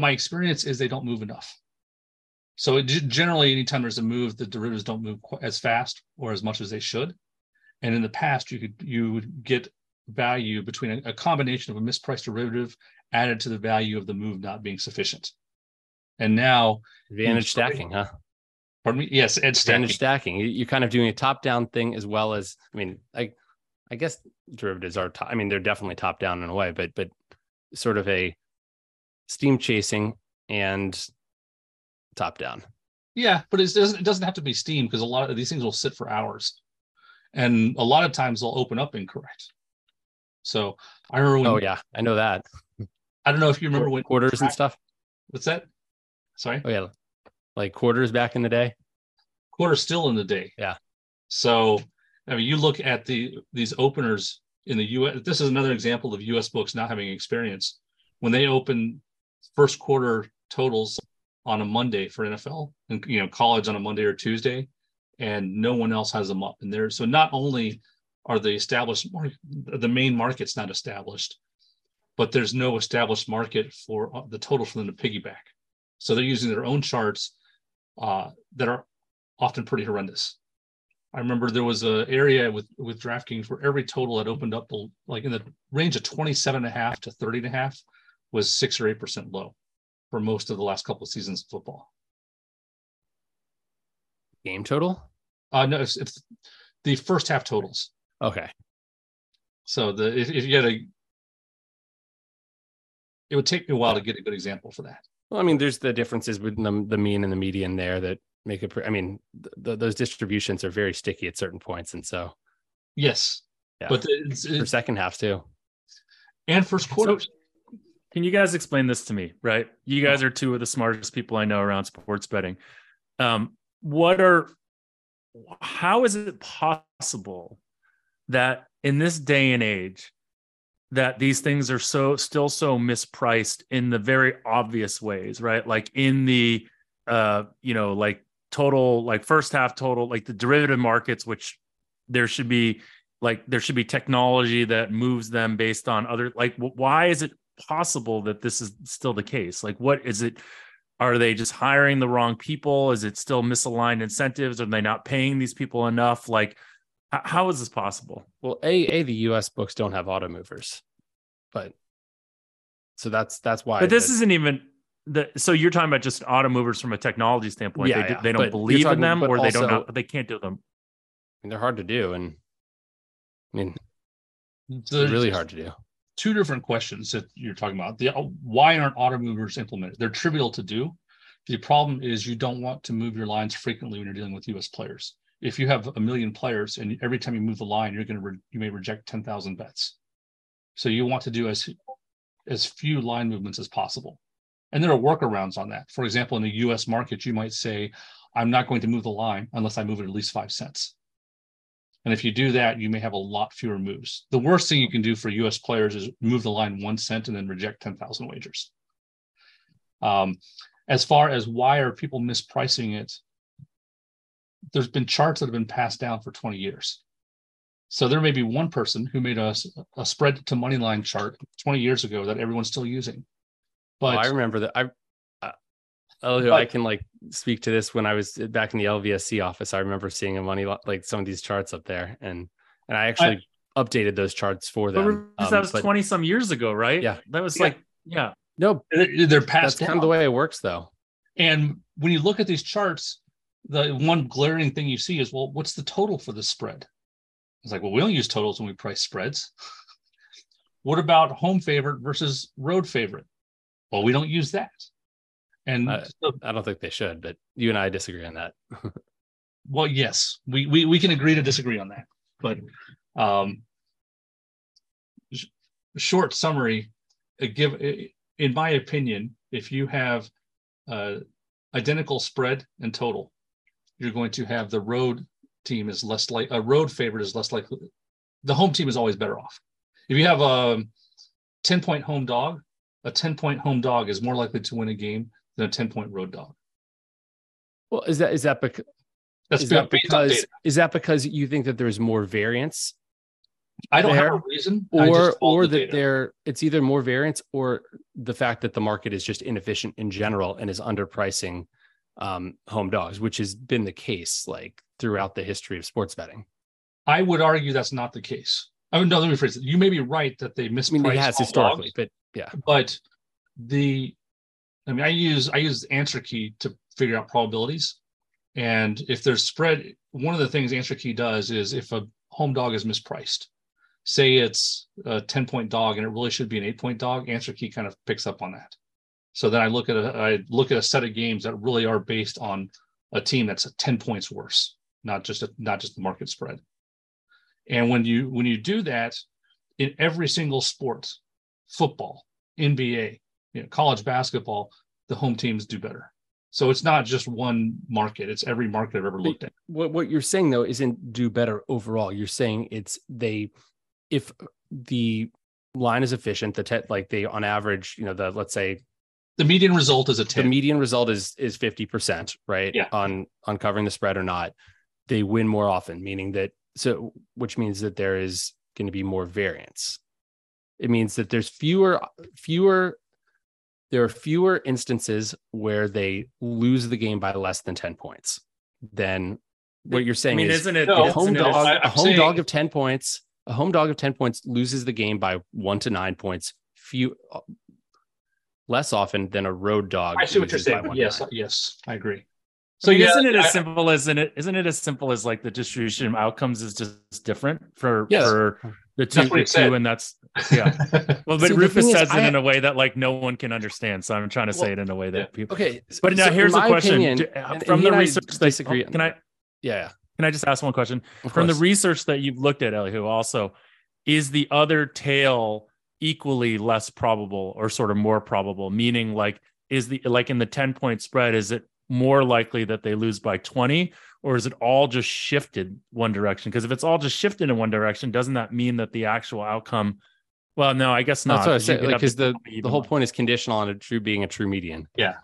my experience is they don't move enough. So generally, anytime there's a move, the derivatives don't move as fast or as much as they should. And in the past, you would get value between a combination of a mispriced derivative added to the value of the move not being sufficient. And now advantage stacking, huh? Pardon me? Yes, advantage stacking. You're kind of doing a top-down thing as well as, I mean, I guess derivatives are top, I mean, they're definitely top-down in a way, but sort of a steam chasing and top-down. Yeah, but it doesn't have to be steam because a lot of these things will sit for hours. And a lot of times they'll open up incorrect. So I remember when... Oh, yeah, I know that. I don't know if you remember when... Quarters and stuff? What's that? Sorry? Oh, yeah. Like quarters back in the day? Quarters still in the day. Yeah. So, I mean, you look at these openers in the U.S. This is another example of U.S. books not having experience. When they open first quarter totals on a Monday for NFL and, you know, college on a Monday or Tuesday, and no one else has them up. And there, so not only are the established, the main market's not established, but there's no established market for the total for them to piggyback. So they're using their own charts that are often pretty horrendous. I remember there was an area with DraftKings where every total that opened up, like in the range of 27.5 to 30.5, was 6 or 8% low for most of the last couple of seasons of football. Game total? No, it's the first half totals. Okay. So if you had it would take me a while to get a good example for that. Well, I mean, there's the differences with the mean and the median there that make it. I mean, those distributions are very sticky at certain points, and so. Yes, yeah. But for second half too, and first quarter. So, can you guys explain this to me? Right, you guys are two of the smartest people I know around sports betting. How is it possible that in this day and age that these things are still so mispriced in the very obvious ways, right? Like in the, like total, like first half total, like the derivative markets, which there should be technology that moves them based on other, like, why is it possible that this is still the case? Like, what is it? Are they just hiring the wrong people? Is it still misaligned incentives? Are they not paying these people enough? Like, how is this possible? Well, the U.S. books don't have auto movers, but so that's why. But this isn't even the. So you're talking about just auto movers from a technology standpoint. Yeah, they don't believe in them, or they don't. They can't do them. I mean, they're hard to do, and I mean, so it's really hard to do. Two different questions that you're talking about. Why aren't auto movers implemented? They're trivial to do. The problem is you don't want to move your lines frequently when you're dealing with U.S. players. If you have 1 million players and every time you move the line, you may reject 10,000 bets. So you want to do as few line movements as possible. And there are workarounds on that. For example, in the U.S. market, you might say, I'm not going to move the line unless I move it at least 5 cents. And if you do that, you may have a lot fewer moves. The worst thing you can do for U.S. players is move the line 1 cent and then reject 10,000 wagers. As far as why are people mispricing it, there's been charts that have been passed down for 20 years. So there may be one person who made a spread to money line chart 20 years ago that everyone's still using. But I remember that. I can like speak to this when I was back in the LVSC office. I remember seeing a money like some of these charts up there, and I actually updated those charts for them. But that was 20 some years ago, right? Yeah, that was no, they're passed. That's kind of the way it works, though. And when you look at these charts, the one glaring thing you see is, well, what's the total for this spread? It's like, well, we don't use totals when we price spreads. What about home favorite versus road favorite? Well, we don't use that. And I don't think they should, but you and I disagree on that. Well, yes, we can agree to disagree on that. But short summary, in my opinion, if you have identical spread and total, you're going to have the road team is less like a road favorite is less likely. The home team is always better off. If you have a 10-point home dog, a 10-point home dog is more likely to win a game than a 10-point road dog. Well, is that because you think that there's more variance? I don't have a reason. Or that it's either more variance or the fact that the market is just inefficient in general and is underpricing home dogs, which has been the case like throughout the history of sports betting. I would argue that's not the case. Let me rephrase it. You may be right that they mispriced. I mean, it has historically, but yeah. But I use the answer key to figure out probabilities. And if there's spread, one of the things answer key does is if a home dog is mispriced, say it's a 10-point dog and it really should be an 8-point dog, answer key kind of picks up on that. So then I look at a set of games that really are based on a team that's 10 points worse, not just the market spread. And when you do that in every single sport, football, NBA, college basketball, the home teams do better. So it's not just one market. It's every market I've ever looked at. What you're saying, though, isn't do better overall. You're saying if the line is efficient, they on average, let's say the median result is a 10. The median result is 50%, right? Yeah. On covering the spread or not, they win more often, meaning that. So, which means that there is going to be more variance. It means that there's fewer instances where they lose the game by less than 10 points. Then what you're saying is, a home dog of 10 points, a home dog of 10 points loses the game by 1 to 9 points, less often than a road dog. I see what you're saying. Yes, I agree. So isn't it as simple as like the distribution of outcomes is just different for the two, and that's yeah. Well, but Rufus says it in a way that like no one can understand. So I'm trying to say it in a way that people. Okay, but now here's the question from the research. Disagree. Can I just ask one question from the research that you've looked at, Elihu? Also, is the other tail equally less probable or sort of more probable? Meaning, like, is the like in the 10-point spread, is it more likely that they lose by 20, or is it all just shifted one direction? Because if it's all just shifted in one direction, doesn't that mean that the actual outcome? Well, no, I guess not. That's what I said, because the whole point is conditional on being a true median. Yeah.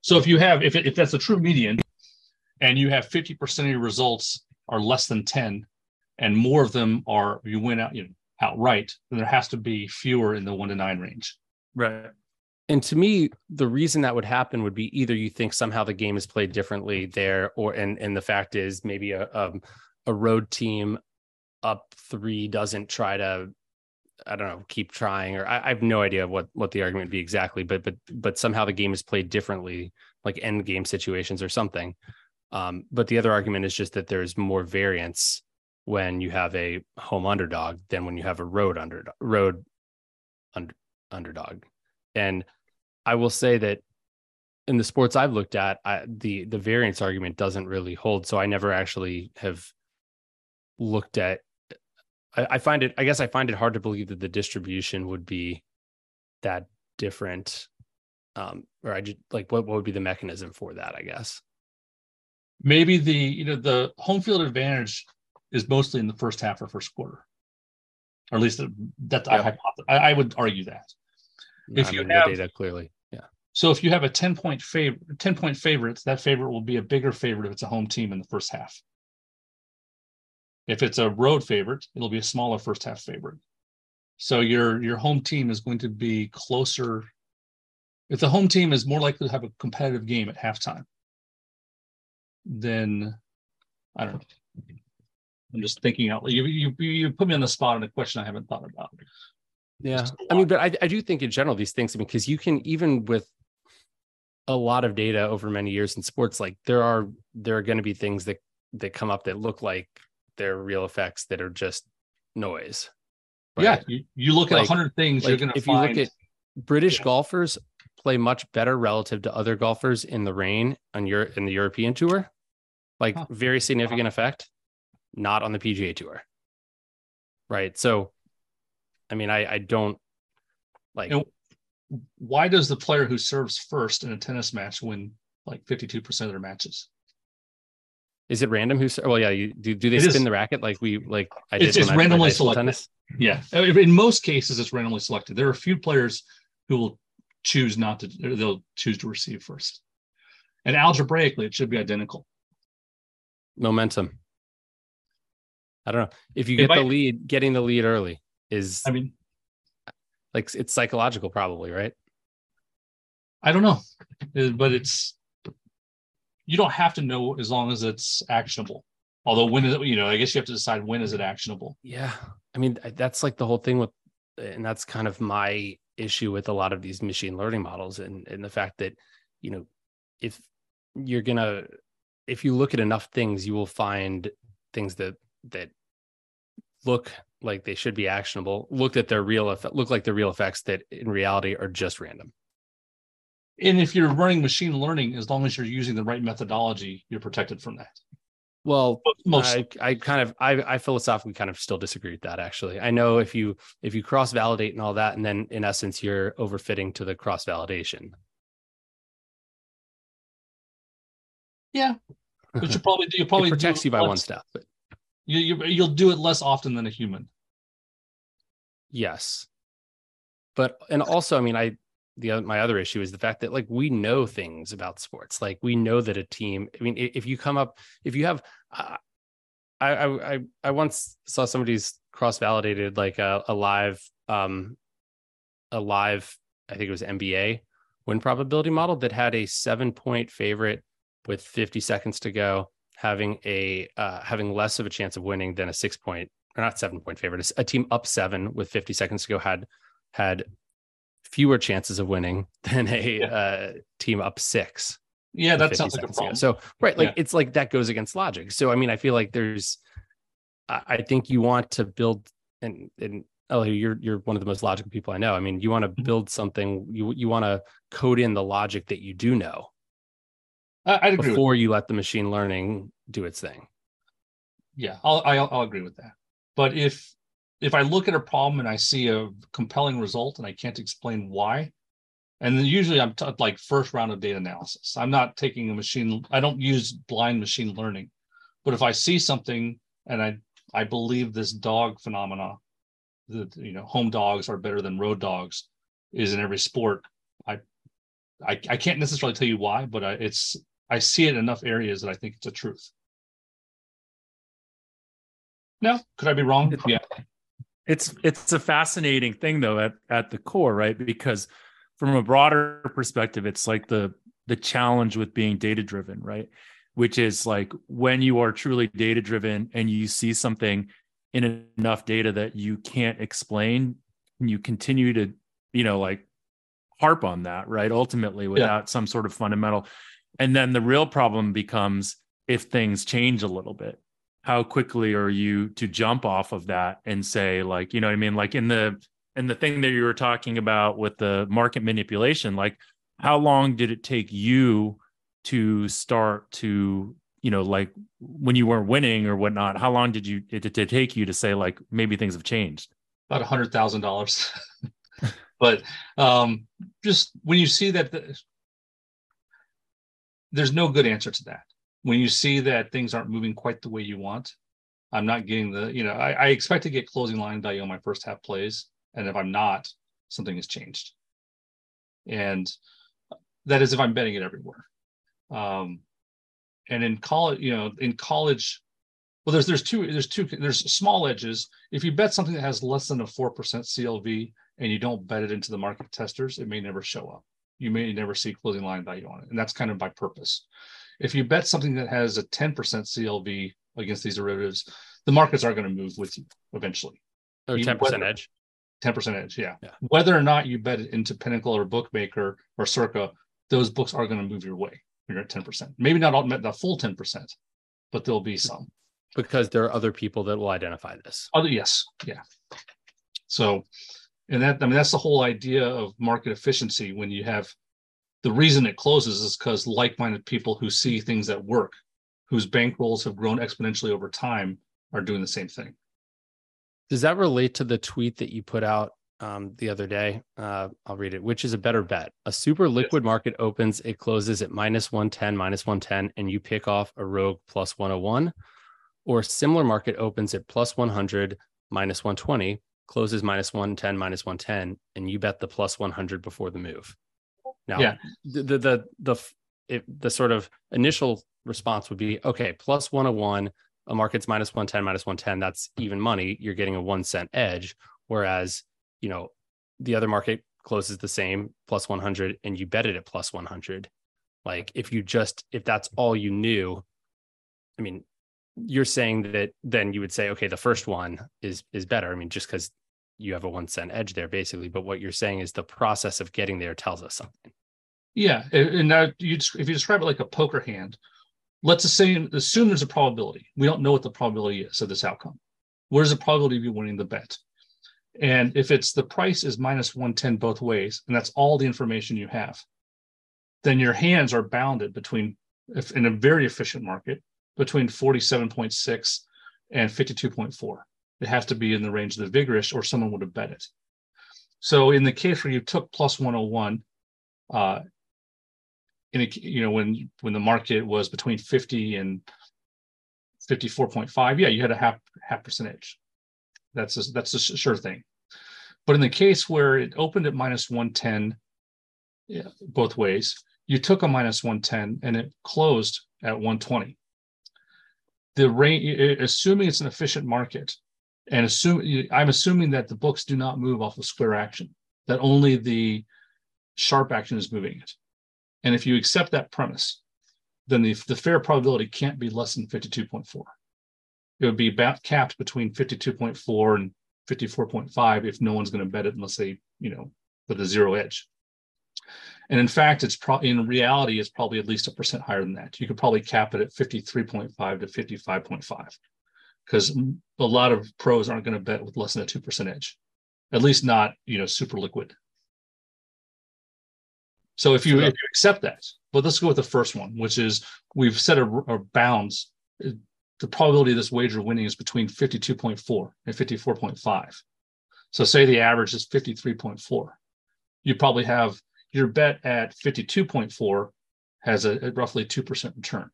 So if that's a true median, and you have 50% of your results are less than 10, and more of them are you win out outright, then there has to be fewer in the 1 to 9 range. Right. And to me, the reason that would happen would be either you think somehow the game is played differently there, and the fact is maybe a road team up 3 doesn't try to, I don't know, keep trying, or I have no idea what the argument would be exactly, but somehow the game is played differently, like end game situations or something. But the other argument is just that there's more variance when you have a home underdog than when you have a road underdog. And I will say that in the sports I've looked at, the variance argument doesn't really hold. So I never actually have looked at. I find it hard to believe that the distribution would be that different. What would be the mechanism for that? I guess maybe the home field advantage is mostly in the first half or first quarter, or at least that I would argue that. If you have the data clearly, yeah. So if you have a 10-point favorite, that favorite will be a bigger favorite if it's a home team in the first half. If it's a road favorite, it'll be a smaller first half favorite. So your home team is going to be closer. If the home team is more likely to have a competitive game at halftime, then I don't know. I'm just thinking out. You put me on the spot on a question I haven't thought about. Yeah, I mean, but I do think in general these things, I mean, because you can, even with a lot of data over many years in sports, like there are going to be things that come up that look like they're real effects that are just noise. Right? Yeah, you look at 100 things, you're going to find. If you look at British golfers play much better relative to other golfers in the rain in the European Tour, very significant effect, not on the PGA Tour. Right, so. I mean, I don't like. And why does the player who serves first in a tennis match win 52% of their matches? Is it random? Do they spin the racket like we like? It's randomly selected. Tennis? Yeah, in most cases, it's randomly selected. There are a few players who will choose not to. They'll choose to receive first, and algebraically, it should be identical. Momentum. I don't know if you get the lead. Getting the lead early. It's psychological, probably, right? I don't know, but you don't have to know as long as it's actionable. Although I guess you have to decide when is it actionable. Yeah, I mean that's the whole thing and that's kind of my issue with a lot of these machine learning models and the fact that if you look at enough things, you will find things that look like they should be actionable, look like they're real effects that in reality are just random. And if you're running machine learning, as long as you're using the right methodology, you're protected from that. Well, I philosophically kind of still disagree with that, actually. I know if you cross-validate and all that, and then in essence, you're overfitting to the cross-validation. Yeah, but you probably it protects you by one step, but you'll do it less often than a human. Yes. But, and also, I mean, my other issue is the fact that we know things about sports. We know that a team, I mean, I once saw somebody's cross-validated a live, I think it was NBA win probability model that had a 7-point favorite with 50 seconds to go, having less of a chance of winning than a 6-point or not 7-point favorite. It's a team up 7 with 50 seconds to go had fewer chances of winning than a team up 6. Yeah, that sounds like a problem. So right, it's that goes against logic. So I mean, I feel like I think you want to build and Elihu, you're one of the most logical people I know. I mean, you want to build something. You want to code in the logic that you do know. I'd agree before you let the machine learning do its thing. Yeah, I'll agree with that. But if I look at a problem and I see a compelling result and I can't explain why, and then usually I'm first round of data analysis. I'm not taking a machine. I don't use blind machine learning. But if I see something and I believe this dog phenomena, that home dogs are better than road dogs, is in every sport. I can't necessarily tell you why, but I see it in enough areas that I think it's a truth. No, could I be wrong? Yeah. It's a fascinating thing though at the core, right? Because from a broader perspective, it's the challenge with being data driven, right? Which is when you are truly data driven and you see something in enough data that you can't explain, and you continue to, harp on that, right? Ultimately, without some sort of fundamental. And then the real problem becomes, if things change a little bit, how quickly are you to jump off of that and say, you know what I mean? In the thing that you were talking about with the market manipulation, how long did it take you to start to, when you weren't winning or whatnot, how long did it take you to say, maybe things have changed? About $100,000. But just when you see that, there's no good answer to that. When you see that things aren't moving quite the way you want, I'm not getting I expect to get closing line value on my first half plays. And if I'm not, something has changed. And That is if I'm betting it everywhere. And in college, well, there's small edges. If you bet something that has less than a 4% CLV and you don't bet it into the market testers, it may never show up. You may never see closing line value on it. And that's kind of by purpose. If you bet something that has a 10% CLV against these derivatives, the markets are going to move with you eventually. Oh, 10% edge. 10% edge, yeah. Whether or not you bet it into Pinnacle or Bookmaker or Circa, those books are going to move your way. You're at 10%. Maybe not all, the full 10%, but there'll be some. Because there are other people that will identify this. Yes. So, and that's the whole idea of market efficiency. When you have, the reason it closes is because like-minded people who see things that work, whose bankrolls have grown exponentially over time, are doing the same thing. Does that relate to the tweet that you put out the other day? I'll read it. Which is a better bet? A super liquid market opens, it closes at -110, and you pick off a rogue +101. Or similar market opens at +100, -120, closes -110, -110, and you bet the +100 before the move. Now, the sort of initial response would be, okay, +101, a market's -110, -110, that's even money. You're getting a 1 cent edge. Whereas, the other market closes the same +100 and you bet it at +100. Like if that's all you knew, I mean, you're saying that then you would say, okay, the first one is better. I mean, just because you have a 1 cent edge there, basically. But what you're saying is the process of getting there tells us something. Yeah, and now if you describe it like a poker hand, let's assume there's a probability. We don't know what the probability is of this outcome. Where's the probability of you winning the bet? And if it's the price is -110 both ways, and that's all the information you have, then your hands are bounded between, if in a very efficient market, between 47.6 and 52.4. It has to be in the range of the vigorous, or someone would have bet it. So in the case where you took +101, when the market was between 50 and 54.5, you had a half percentage. That's a sure thing. But in the case where it opened at -110, both ways, you took a -110 and it closed at 120. The range, assuming it's an efficient market, and I'm assuming that the books do not move off of square action, that only the sharp action is moving it. And if you accept that premise, then the fair probability can't be less than 52.4. It would be capped between 52.4 and 54.5 if no one's going to bet it unless they, with a zero edge. And in fact, in reality, it's probably at least 1% higher than that. You could probably cap it at 53.5 to 55.5, because a lot of pros aren't going to bet with less than a 2% edge, at least not, super liquid. So if you accept that, but let's go with the first one, which is we've set a bounds. The probability of this wager winning is between 52.4 and 54.5. So say the average is 53.4. You probably have your bet at 52.4 has a roughly 2% return.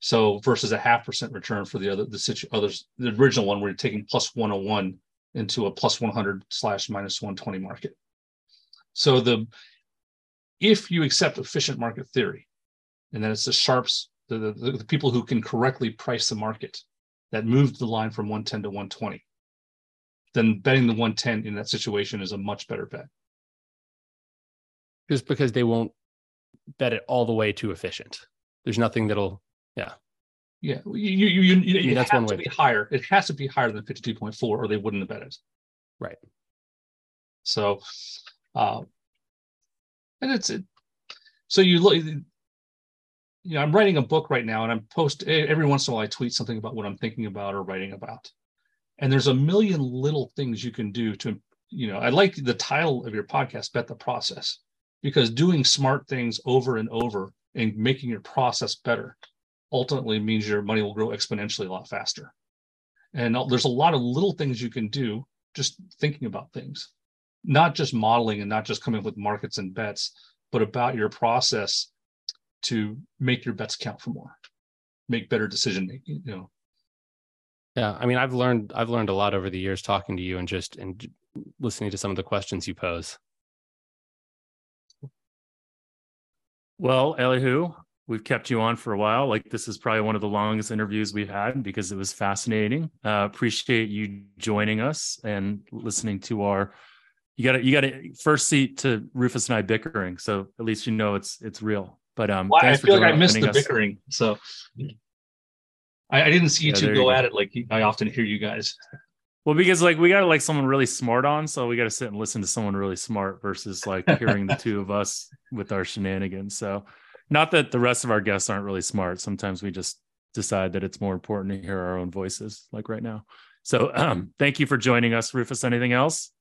So versus a 0.5% return for the original one where you're taking +101 into a +100 / -120 market. So if you accept efficient market theory, and then it's the sharps, the people who can correctly price the market that moved the line from 110 to 120, then betting the 110 in that situation is a much better bet. Just because they won't bet it all the way too efficient. There's nothing that'll, yeah. That's one way. Be higher. It has to be higher than 52.4, or they wouldn't have bet it. Right. So, and it's it. So you look. I'm writing a book right now, and every once in a while I tweet something about what I'm thinking about or writing about. And there's a million little things you can do to, I like the title of your podcast, Bet the Process, because doing smart things over and over and making your process better ultimately means your money will grow exponentially a lot faster. And there's a lot of little things you can do just thinking about things, not just modeling and not just coming up with markets and bets, but about your process to make your bets count for more, make better decision making, Yeah, I mean, I've learned a lot over the years talking to you and just listening to some of the questions you pose. Well, Elihu, we've kept you on for a while. Like, this is probably one of the longest interviews we've had because it was fascinating. Appreciate you joining us and listening to our. You got a first seat to Rufus and I bickering, so at least you know it's real. But well, I feel like I missed the bickering, so I didn't see you two go at it like I often hear you guys. Well, because like we got like someone really smart on, so we got to sit and listen to someone really smart versus like hearing the two of us with our shenanigans. So, not that the rest of our guests aren't really smart. Sometimes we just decide that it's more important to hear our own voices, like right now. So, thank you for joining us, Rufus. Anything else?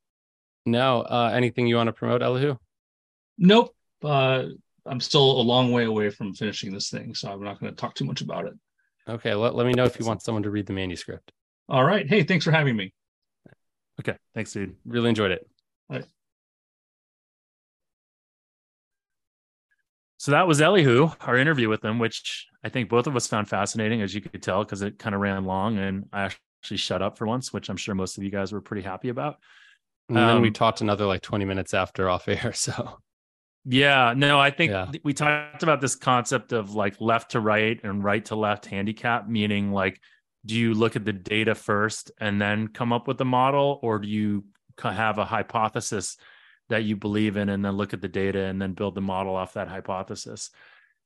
No. Anything you want to promote, Elihu? Nope. I'm still a long way away from finishing this thing, so I'm not going to talk too much about it. Okay. Let me know if you want someone to read the manuscript. All right. Hey, thanks for having me. Okay. Thanks, dude. Really enjoyed it. All right. So that was Elihu, our interview with him, which I think both of us found fascinating, as you could tell, because it kind of ran long and I actually shut up for once, which I'm sure most of you guys were pretty happy about. And then we talked another like 20 minutes after off air. So yeah, no, I think we talked about this concept of like left to right and right to left handicap, meaning like, do you look at the data first and then come up with a model, or do you have a hypothesis that you believe in and then look at the data and then build the model off that hypothesis?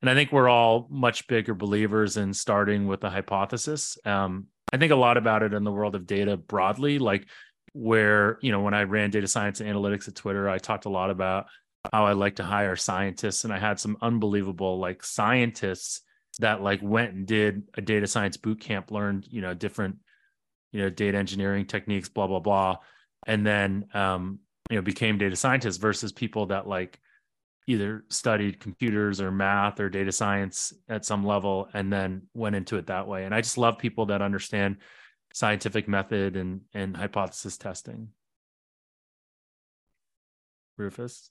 And I think we're all much bigger believers in starting with a hypothesis. I think a lot about it in the world of data broadly, like where, you know, when I ran data science and analytics at Twitter, I talked a lot about how I like to hire scientists, and I had some unbelievable like scientists that like went and did a data science boot camp, learned, you know, different, you know, data engineering techniques, blah, blah, blah. And then, you know, became data scientists, versus people that like either studied computers or math or data science at some level and then went into it that way. And I just love people that understand scientific method and hypothesis testing. Rufus,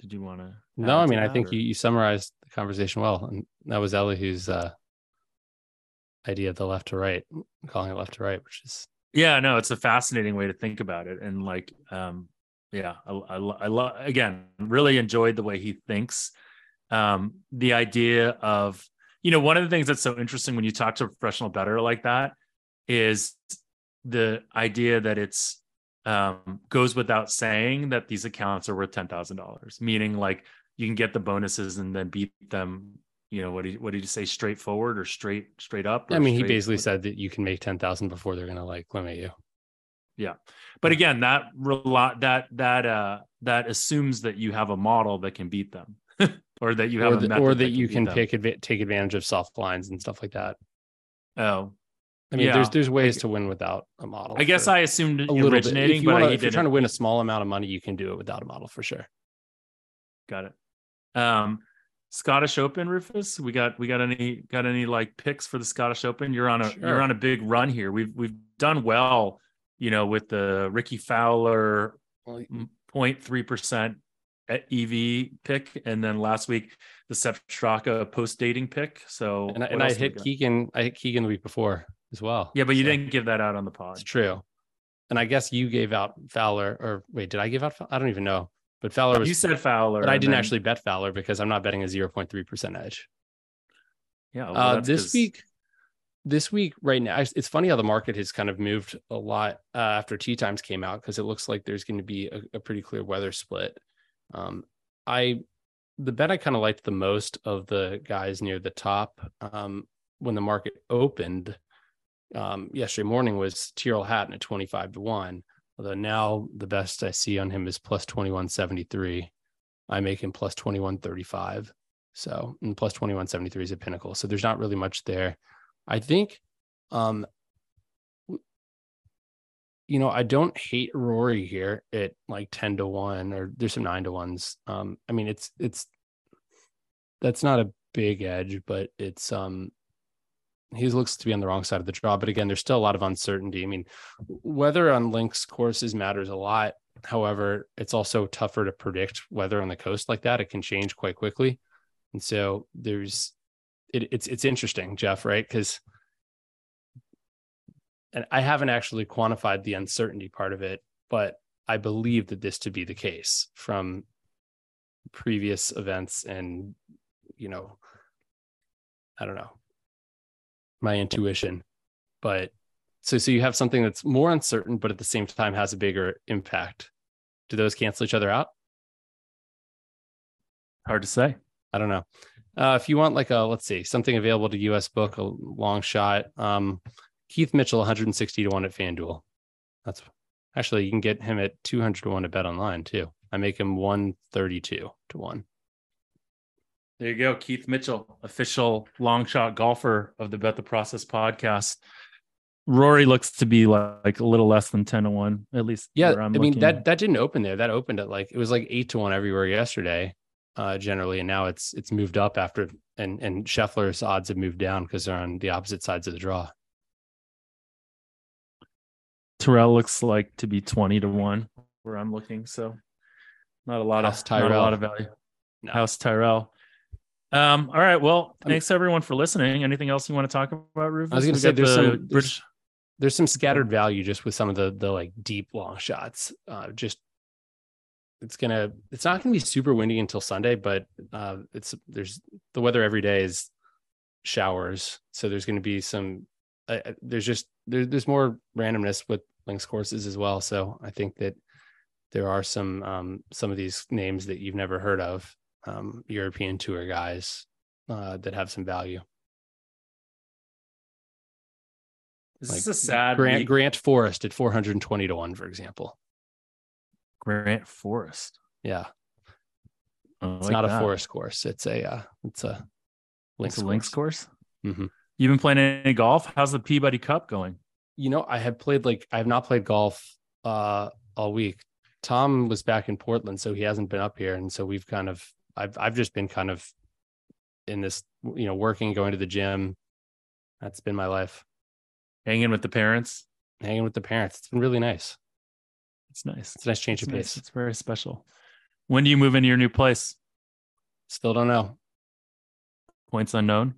did you want to? No, I mean, I think you summarized the conversation well. And that was Elihu's idea of the left to right, calling it left to right, which is. Yeah, no, it's a fascinating way to think about it. And like, yeah, I love, again, really enjoyed the way he thinks. The idea of, you know, one of the things that's so interesting when you talk to a professional bettor like that is the idea that it's goes without saying that these accounts are worth $10,000, meaning like you can get the bonuses and then beat them. You know, what did you say? Straightforward or straight up? Or I mean, he basically said that you can make 10,000 before they're going to like limit you. Yeah. But again, that assumes that you have a model that can beat them or that you have a method, or that you can take advantage of soft blinds and stuff like that. Oh, I mean, yeah. There's ways to win without a model. I guess I assumed originating, if you're trying to win a small amount of money, you can do it without a model for sure. Got it. Scottish Open, Rufus. We got any like picks for the Scottish Open? You're on a big run here. We've done well, you know, with the Ricky Fowler 0.3% EV pick, and then last week the Sepp Straka post dating pick. So and I hit Keegan the week before as well. Yeah, but you didn't give that out on the pod. It's true. And I guess you gave out Fowler, or wait, did I give out? I don't even know. But Fowler was... You said Fowler. But I didn't actually bet Fowler because I'm not betting a 0.3% edge. Yeah. Well, this week right now, it's funny how the market has kind of moved a lot after tea times came out, because it looks like there's going to be a pretty clear weather split. The bet I kind of liked the most of the guys near the top when the market opened yesterday morning was Tyrell Hatton at 25-1. Although now the best I see on him is plus 2173. I make him plus 2135. So, and plus 2173 is a Pinnacle. So there's not really much there. I think, you know, I don't hate Rory here at like 10-1, or there's some 9-1s. I mean, that's not a big edge, but it's, he looks to be on the wrong side of the draw, but again, there's still a lot of uncertainty. I mean, weather on links courses matters a lot. However, it's also tougher to predict weather on the coast like that. It can change quite quickly. And so it's interesting, Jeff, right? Because and I haven't actually quantified the uncertainty part of it, but I believe that this to be the case from previous events and you know, I don't know, my intuition. But so you have something that's more uncertain, but at the same time has a bigger impact. Do those cancel each other out? Hard to say. I don't know. If you want like something available to US Book, a long shot, Keith Mitchell, 160 to 1 at FanDuel. That's actually, you can get him at 200 to 1 at Bet Online too. I make him 132 to 1. There you go. Keith Mitchell, official long shot golfer of the Bet the Process podcast. Rory looks to be like a little less than 10 to 1, at least. Yeah. I mean, that didn't open there. That opened at it was like 8 to 1 everywhere yesterday, generally. And now it's moved up after, and Scheffler's odds have moved down because they're on the opposite sides of the draw. Tyrell looks like to be 20 to 1 where I'm looking. So not a lot of value. No. House Tyrell. All right. Well, thanks everyone for listening. Anything else you want to talk about, Rufus? I was going to say there's some scattered value just with some of the like deep long shots. It's not going to be super windy until Sunday, but there's the weather every day is showers. So there's going to be some, there's more randomness with links courses as well. So I think that there are some of these names that you've never heard of. European tour guys that have some value. This is a sad Grant week. Grant Forrest at 420 to 1, for example. Grant Forrest. Yeah. It's like not that. A forest course. It's a links course. Mm-hmm. You've been playing any golf? How's the Peabody Cup going? You know, I have not played golf all week. Tom was back in Portland, so he hasn't been up here. And so we've I've just been kind of in this, you know, working, going to the gym. That's been my life. Hanging with the parents. It's been really nice. It's a nice change of pace. It's very special. When do you move into your new place? Still don't know. Points unknown.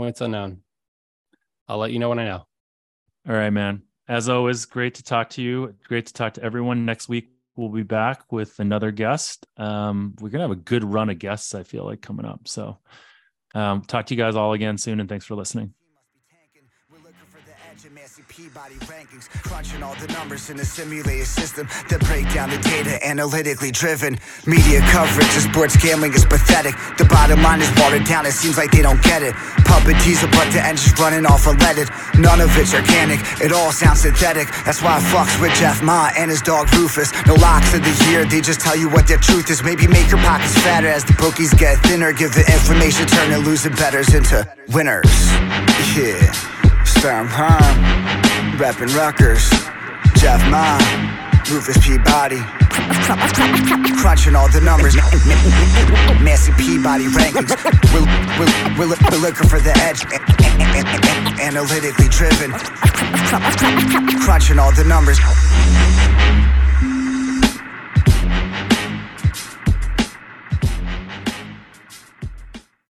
I'll let you know when I know. All right, man. As always, great to talk to you. Great to talk to everyone. Next week, we'll be back with another guest. We're going to have a good run of guests, I feel like, coming up. So talk to you guys all again soon, and thanks for listening. Massey Peabody rankings, crunching all the numbers in a simulated system that break down the data, analytically driven. Media coverage of sports gambling is pathetic. The bottom line is watered down, it seems like they don't get it. Puppet teaser, but the engine's running off of leaded. None of it's organic, it all sounds synthetic. That's why I fucks with Jeff Ma and his dog Rufus. No locks of the year, they just tell you what their truth is. Maybe make your pockets fatter as the bookies get thinner. Give the information, turning losing bettors into winners. Yeah. Sam Hahn, rapping Rutgers, Jeff Ma, Rufus Peabody, crunching all the numbers, Massey Peabody rankings, we're looking for the edge, analytically driven, crunching all the numbers.